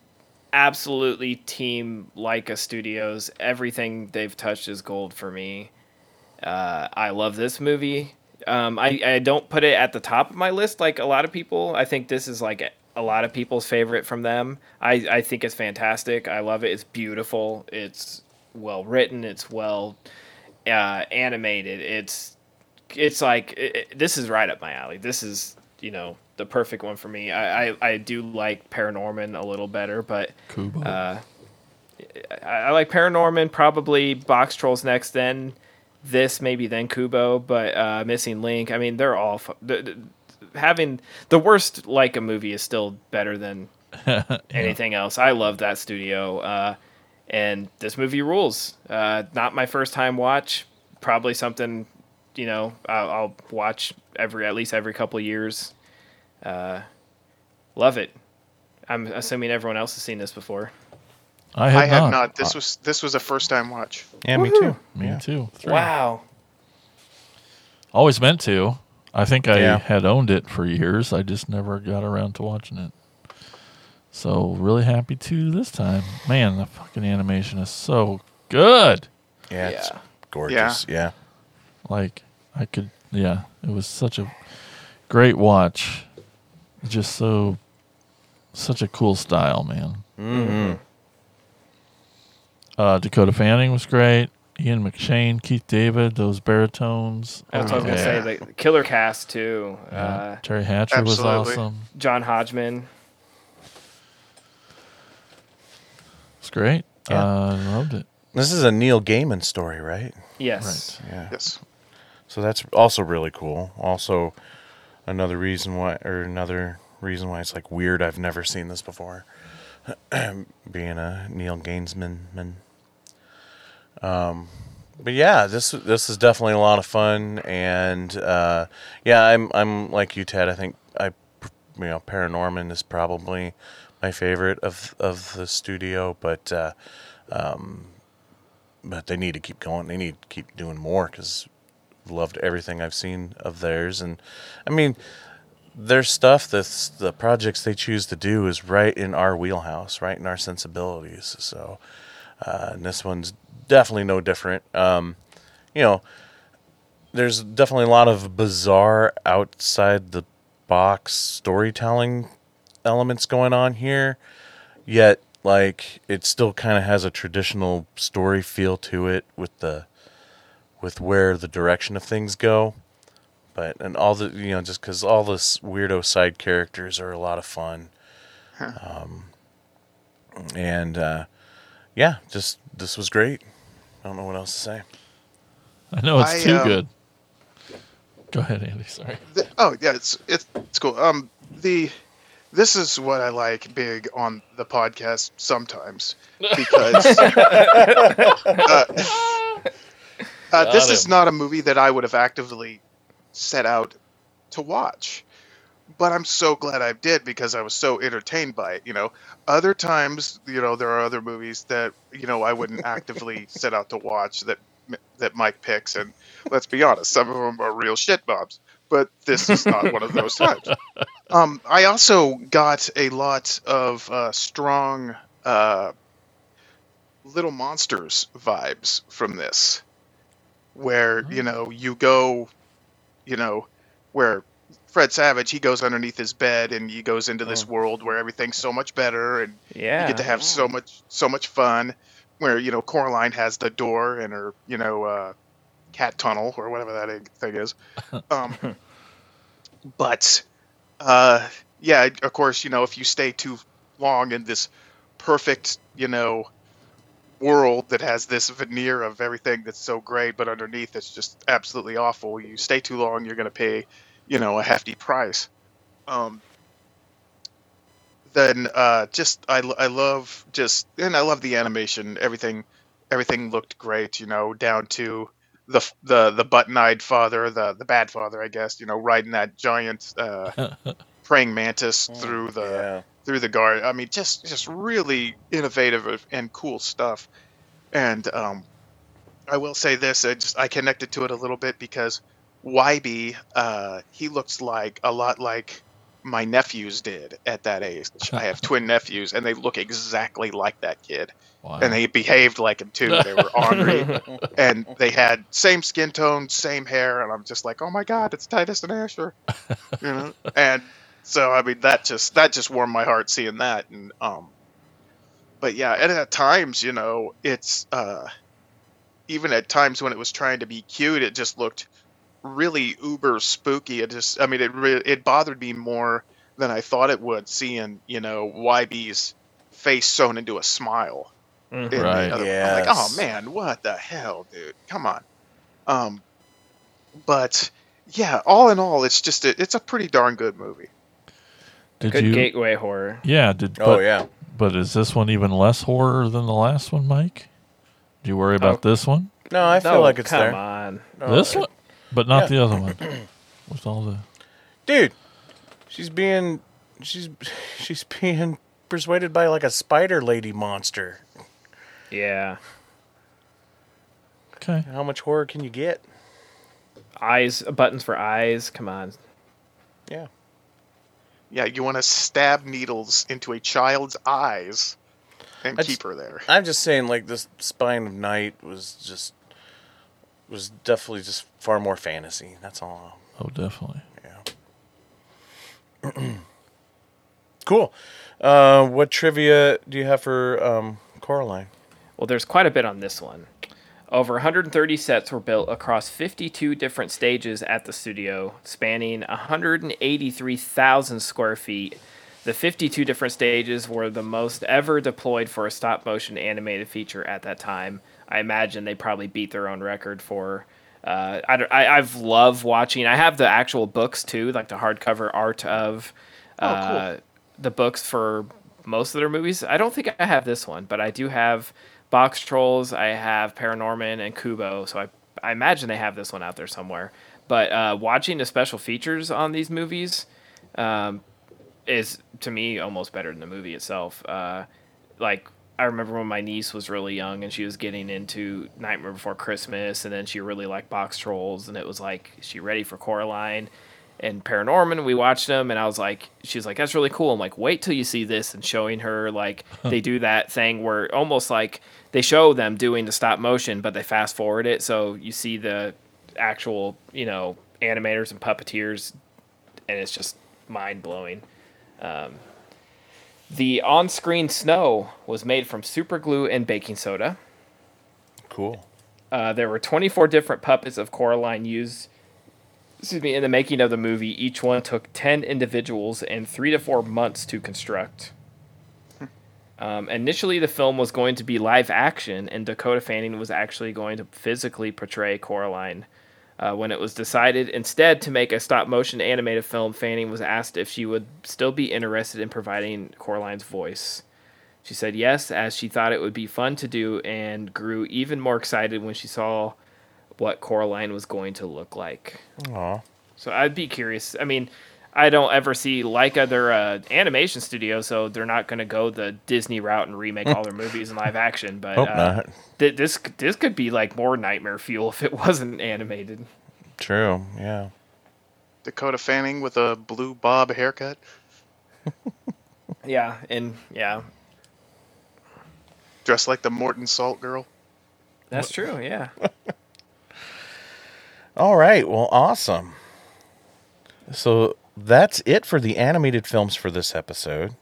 absolutely team Leica Studios. Everything they've touched is gold for me. I love this movie. I don't put it at the top of my list like a lot of people. I think this is like a lot of people's favorite from them. I think it's fantastic. I love it. It's beautiful. It's well written. It's well animated. It's like this is right up my alley. This is, you know, the perfect one for me. I do like ParaNorman a little better, but I like ParaNorman, probably Box Trolls next, then this, maybe then Kubo, but Missing Link. I mean, they're all having the worst Leica movie is still better than anything else. I love that studio, and this movie rules. Not my first time watch, probably something, you know, I'll watch at least every couple of years. Love it. I'm assuming everyone else has seen this before. I have not. This was a first time watch. Yeah, woo-hoo. Me too. Three. Wow. Always meant to. I think I had owned it for years. I just never got around to watching it. So really happy to this time. Man, the fucking animation is so good. Yeah, it's gorgeous. Yeah. Like I could. Yeah, it was such a great watch. Just such a cool style, man. Mm-hmm. Dakota Fanning was great. Ian McShane, Keith David, those baritones. That's what I was going to say. The killer cast, too. Yeah. Terry Hatcher was awesome. John Hodgman. It's great. I loved it. This is a Neil Gaiman story, right? Yes. Right. Yeah. Yes. So that's also really cool. Also, another reason why it's like weird. I've never seen this before. Being a Neil Gaiman. But yeah, this is definitely a lot of fun, and I'm like you, Ted. I think ParaNorman is probably my favorite of the studio, but they need to keep going. They need to keep doing more because I've loved everything I've seen of theirs, and I mean, their stuff, the projects they choose to do is right in our wheelhouse, right in our sensibilities. So, and this one's definitely no different. You know, there's definitely a lot of bizarre outside the box storytelling elements going on here. Yet, like, it still kind of has a traditional story feel to it with where the direction of things go. But, and all the, you know, just because all the weirdo side characters are a lot of fun. Huh. This was great. I don't know what else to say. I know it's too good. Go ahead, Andy. Sorry. It's cool. This is what I like big on the podcast sometimes because. This is not a movie that I would have actively set out to watch, but I'm so glad I did because I was so entertained by it. You know, other times, you know, there are other movies that, you know, I wouldn't actively set out to watch that Mike picks, and let's be honest, some of them are real shit bombs, but this is not one of those times. I also got a lot of strong Little Monsters vibes from this, where, you know, you go, you know, where Fred Savage, he goes underneath his bed and he goes into this world where everything's so much better and you get to have so much fun, where, you know, Coraline has the door in her, you know, cat tunnel or whatever that thing is. Yeah, of course, you know, if you stay too long in this perfect, you know, world that has this veneer of everything that's so great, but underneath it's just absolutely awful. You stay too long, you're going to pay, you know, a hefty price. I love the animation. Everything looked great, you know, down to the button-eyed father, the bad father, I guess, you know, riding that giant praying mantis through the guard. I mean, just really innovative and cool stuff. And I will say this, I connected to it a little bit because Wybie, he looks like a lot like my nephews did at that age. I have twin nephews, and they look exactly like that kid. Wow. And they behaved like him, too. They were ornery, and they had same skin tone, same hair, and I'm just like, oh, my God, it's Titus and Asher. You know? And so, I mean, that just warmed my heart seeing that. And but, yeah, and at times, you know, it's even at times when it was trying to be cute, it just looked really uber spooky. It bothered me more than I thought it would, seeing, you know, YB's face sewn into a smile. Mm-hmm. Right. Yes. I'm like, oh man, what the hell, dude? Come on. But yeah, all in all, it's just it's a pretty darn good movie. Good gateway horror. Yeah. But is this one even less horror than the last one, Mike? Do you worry about this one? No, I feel like it's come there. Come on. No, this one. But not the other one. What's all the? Dude, she's being persuaded by like a spider lady monster. Yeah. Okay. How much horror can you get? Eyes, buttons for eyes. Come on. Yeah. Yeah, you want to stab needles into a child's eyes and keep her there. I'm just saying, like, this Spine of Night was definitely just far more fantasy. That's all. Oh, definitely. Yeah. Cool. What trivia do you have for Coraline? Well, there's quite a bit on this one. Over 130 sets were built across 52 different stages at the studio, spanning 183,000 square feet. The 52 different stages were the most ever deployed for a stop-motion animated feature at that time. I imagine they probably beat their own record for. I've loved watching. I have the actual books too, like the hardcover art of the books for most of their movies. I don't think I have this one, but I do have Box Trolls. I have ParaNorman and Kubo, so I imagine they have this one out there somewhere. But watching the special features on these movies is to me almost better than the movie itself. I remember when my niece was really young and she was getting into Nightmare Before Christmas, and then she really liked Box Trolls, and it was like, is she ready for Coraline and ParaNorman? We watched them, and I was like, she's like, that's really cool. I'm like, wait till you see this, and showing her, like, they do that thing where almost like they show them doing the stop motion, but they fast forward it, so you see the actual, you know, animators and puppeteers, and it's just mind blowing. The on-screen snow was made from super glue and baking soda. Cool. There were 24 different puppets of Coraline used in the making of the movie. Each one took 10 individuals and 3 to 4 months to construct. Initially, the film was going to be live action, and Dakota Fanning was actually going to physically portray Coraline. When it was decided instead to make a stop-motion animated film, Fanning was asked if she would still be interested in providing Coraline's voice. She said yes, as she thought it would be fun to do, and grew even more excited when she saw what Coraline was going to look like. Aww. So I'd be curious. I mean, I don't ever see like other animation studios, so they're not going to go the Disney route and remake all their movies in live action. But this could be like more nightmare fuel if it wasn't animated. True, yeah. Dakota Fanning with a blue bob haircut. Yeah, and yeah. Dressed like the Morton Salt girl. That's true, yeah. All right, well, awesome. So that's it for the animated films for this episode.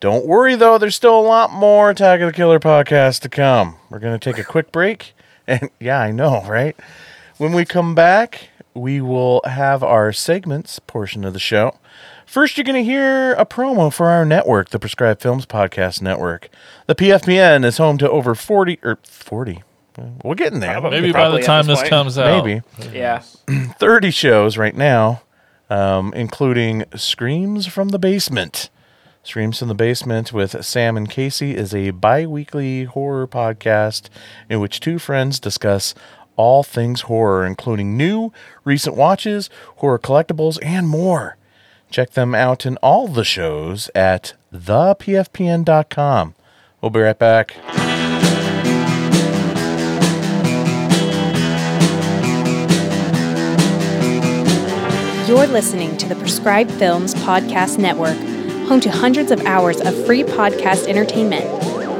Don't worry, though. There's still a lot more Attack of the Killer podcast to come. We're going to take a quick break. And yeah, I know, right? When we come back, we will have our segments portion of the show. First, you're going to hear a promo for our network, the Prescribed Films Podcast Network. The PFPN is home to over 40. We're getting there. Maybe by the time this comes out. Maybe. Yeah. 30 shows right now. Including Screams from the Basement. Screams from the Basement with Sam and Casey is a bi-weekly horror podcast in which two friends discuss all things horror, including new, recent watches, horror collectibles, and more. Check them out in all the shows at thepfpn.com. We'll be right back. You're listening to the Prescribed Films Podcast Network, home to hundreds of hours of free podcast entertainment.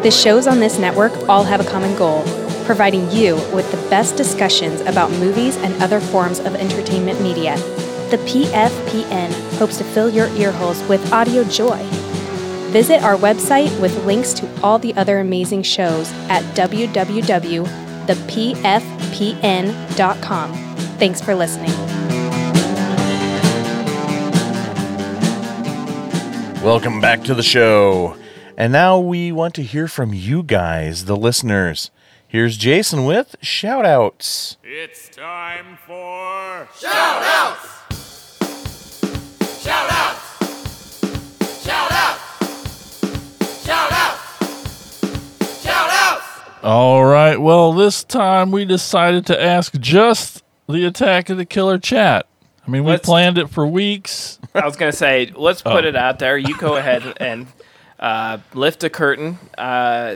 The shows on this network all have a common goal, providing you with the best discussions about movies and other forms of entertainment media. The PFPN hopes to fill your earholes with audio joy. Visit our website with links to all the other amazing shows at www.thepfpn.com. Thanks for listening. Welcome back to the show. And now we want to hear from you guys, the listeners. Here's Jason with shout-outs. It's time for shout-outs! Shout-outs! All right, well, this time we decided to ask just the Attack of the Killer chat. I mean, we planned it for weeks. I was going to say, let's put it out there. You go ahead and lift a curtain.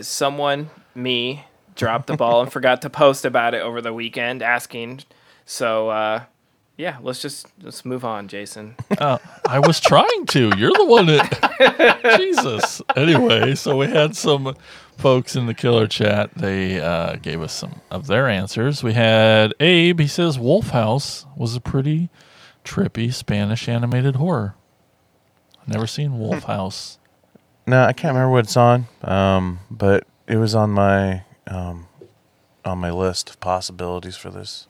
Someone, me, dropped the ball and forgot to post about it over the weekend asking. So, yeah, let's move on, Jason. I was trying to. You're the one that... Jesus. Anyway, so we had some... folks in the killer chat, they gave us some of their answers. We had Abe. He says Wolf House was a pretty trippy Spanish animated horror. I've never seen Wolf House. No, I can't remember what it's on, but it was on my list of possibilities for this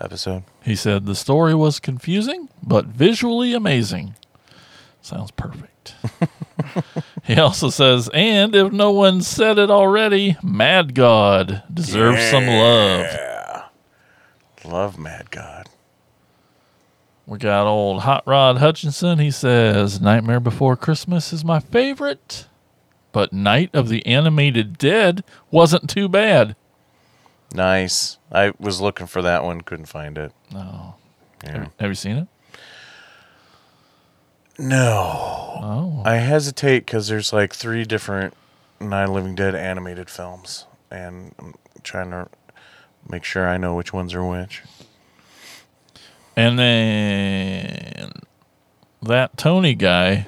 episode. He said the story was confusing but visually amazing. Sounds perfect. He also says, and if no one said it already, Mad God deserves some love. Love Mad God. We got old Hot Rod Hutchinson. He says, Nightmare Before Christmas is my favorite, but Night of the Animated Dead wasn't too bad. Nice. I was looking for that one, couldn't find it. Oh. Yeah. Have you seen it? No. Oh. I hesitate because there's like three different Night of the Living Dead animated films, and I'm trying to make sure I know which ones are which. And then that Tony guy,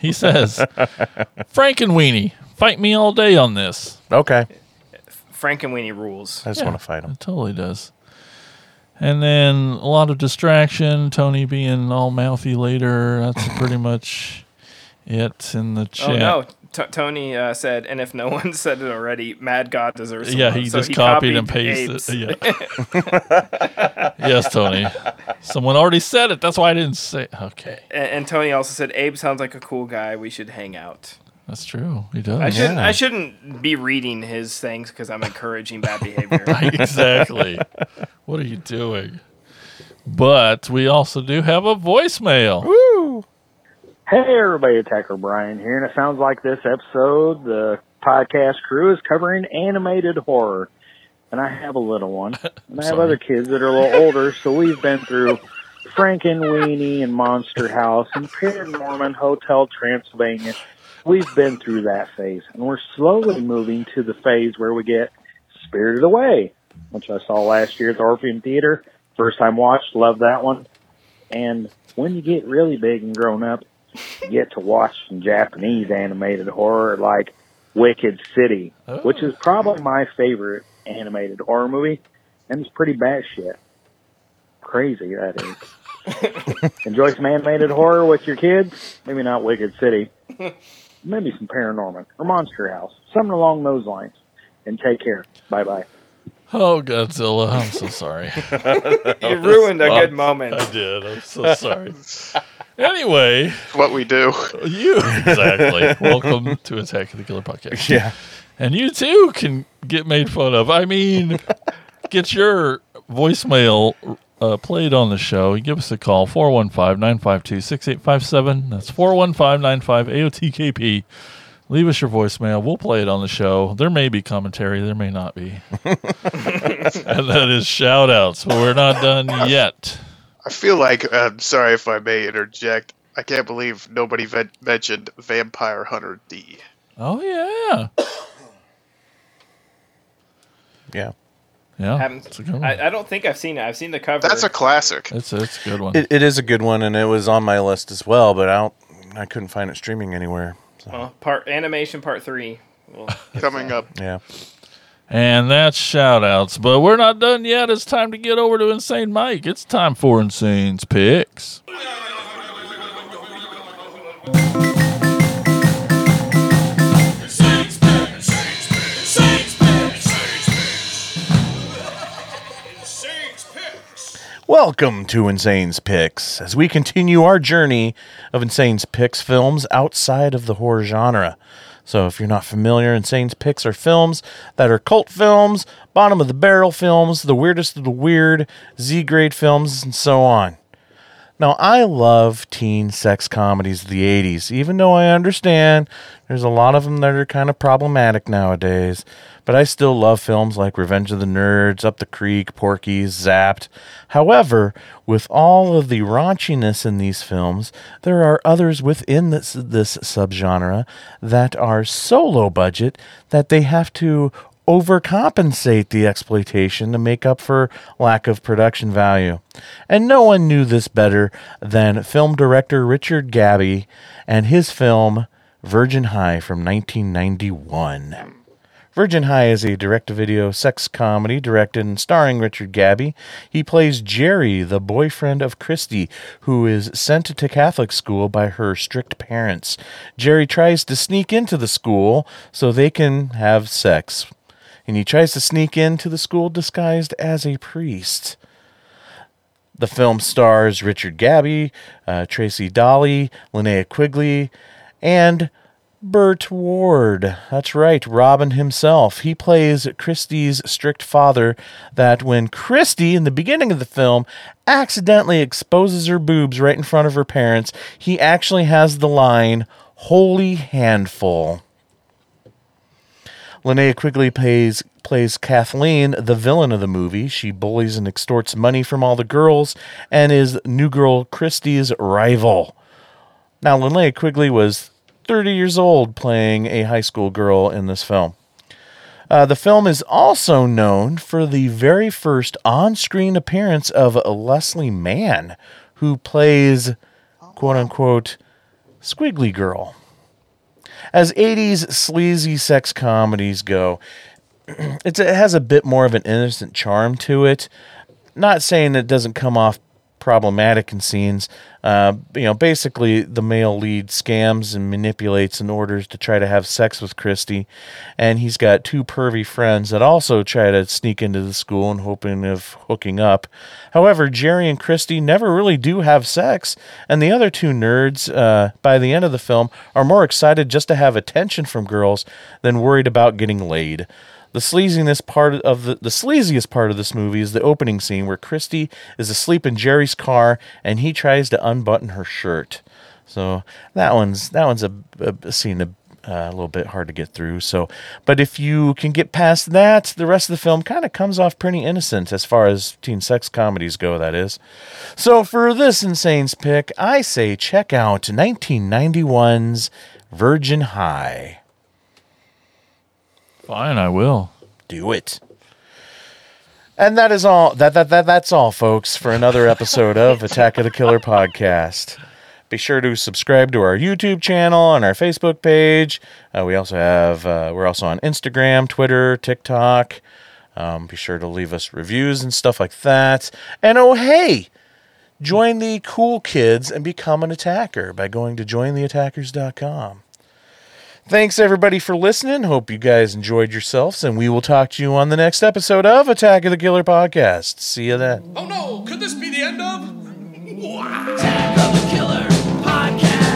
he says, Frankenweenie, fight me all day on this. Okay. Frankenweenie rules. I just want to fight him. It totally does. And then a lot of distraction, Tony being all mouthy later. That's pretty much it in the chat. Oh, no. Tony said, and if no one said it already, Mad God deserves it. Yeah, he so just he copied and pasted it. Yeah. Yes, Tony. Someone already said it. That's why I didn't say it. Okay. And Tony also said, Abe sounds like a cool guy. We should hang out. That's true. He does. I shouldn't be reading his things because I'm encouraging bad behavior. Exactly. What are you doing? But we also do have a voicemail. Woo! Hey, everybody. Attacker Brian here. And it sounds like this episode, the podcast crew is covering animated horror. And I have a little one. And I have other kids that are a little older. So we've been through Frankenweenie and Monster House and ParaNorman, Hotel Transylvania. We've been through that phase, and we're slowly moving to the phase where we get Spirited Away, which I saw last year at the Orpheum Theater. First time watched, loved that one. And when you get really big and grown up, you get to watch some Japanese animated horror like Wicked City, which is probably my favorite animated horror movie, and it's pretty batshit. Crazy, that is. Enjoy some animated horror with your kids. Maybe not Wicked City. Maybe some ParaNorman or Monster House. Something along those lines. And take care. Bye-bye. Oh, Godzilla. I'm so sorry. You ruined a good moment. I did. I'm so sorry. Anyway. What we do. You. Exactly. Welcome to Attack of the Killer Podcast. Yeah. And you, too, can get made fun of. I mean, get your voicemail played on the show. You give us a call, 415-952-6857. That's 415-95-AOTKP. Leave us your voicemail. We'll play it on the show. There may be commentary. There may not be. And that is shout-outs. But we're not done yet. I feel like, I'm sorry if I may interject, I can't believe nobody mentioned Vampire Hunter D. Oh, yeah. Yeah. Yeah, I don't think I've seen it. I've seen the cover. That's a classic. It's a good one. It is a good one, and it was on my list as well, but I couldn't find it streaming anywhere. So. Well, Animation Part 3 coming up. Yeah. And that's shout-outs. But we're not done yet. It's time to get over to Insane Mike. It's time for Insane's Picks. Welcome to Insane's Picks as we continue our journey of Insane's Picks films outside of the horror genre. So if you're not familiar, Insane's Picks are films that are cult films, bottom-of-the-barrel films, the weirdest of the weird, Z-grade films, and so on. Now, I love teen sex comedies of the 80s, even though I understand there's a lot of them that are kind of problematic nowadays. But I still love films like Revenge of the Nerds, Up the Creek, Porky's, Zapped. However, with all of the raunchiness in these films, there are others within this subgenre that are so low budget that they have to overcompensate the exploitation to make up for lack of production value. And no one knew this better than film director Richard Gabai and his film Virgin High from 1991. Virgin High is a direct-to-video sex comedy directed and starring Richard Gabai. He plays Jerry, the boyfriend of Christy, who is sent to Catholic school by her strict parents. Jerry tries to sneak into the school so they can have sex, and he tries to sneak into the school disguised as a priest. The film stars Richard Gabai, Tracy Dolly, Linnea Quigley, and Burt Ward. That's right, Robin himself. He plays Christie's strict father that when Christie, in the beginning of the film, accidentally exposes her boobs right in front of her parents, he actually has the line, "Holy handful." Linnea Quigley plays Kathleen, the villain of the movie. She bullies and extorts money from all the girls and is new girl Christie's rival. Now, Linnea Quigley was 30 years old playing a high school girl in this film. The film is also known for the very first on-screen appearance of Leslie Mann, who plays, quote-unquote, Squiggly Girl. As 80s sleazy sex comedies go, it has a bit more of an innocent charm to it. Not saying it doesn't come off problematic in scenes. Basically the male lead scams and manipulates in order to try to have sex with Christy, and he's got two pervy friends that also try to sneak into the school and hoping of hooking up. However, Jerry and Christy never really do have sex, and the other two nerds, by the end of the film, are more excited just to have attention from girls than worried about getting laid. The sleaziest part of this movie is the opening scene where Christy is asleep in Jerry's car and he tries to unbutton her shirt. So that one's a scene a little bit hard to get through. So, but if you can get past that, the rest of the film kind of comes off pretty innocent as far as teen sex comedies go, that is. So for this Insane's Pick, I say check out 1991's Virgin High. Fine, I will. Do it. And that is all. That's all, folks, for another episode of Attack of the Killer Podcast. Be sure to subscribe to our YouTube channel and our Facebook page. We're also on Instagram, Twitter, TikTok. Be sure to leave us reviews and stuff like that. And oh, hey, join the cool kids and become an attacker by going to jointheattackers.com. Thanks, everybody, for listening. Hope you guys enjoyed yourselves, and we will talk to you on the next episode of Attack of the Killer Podcast. See you then. Oh, no. Could this be the end of? Attack of the Killer Podcast.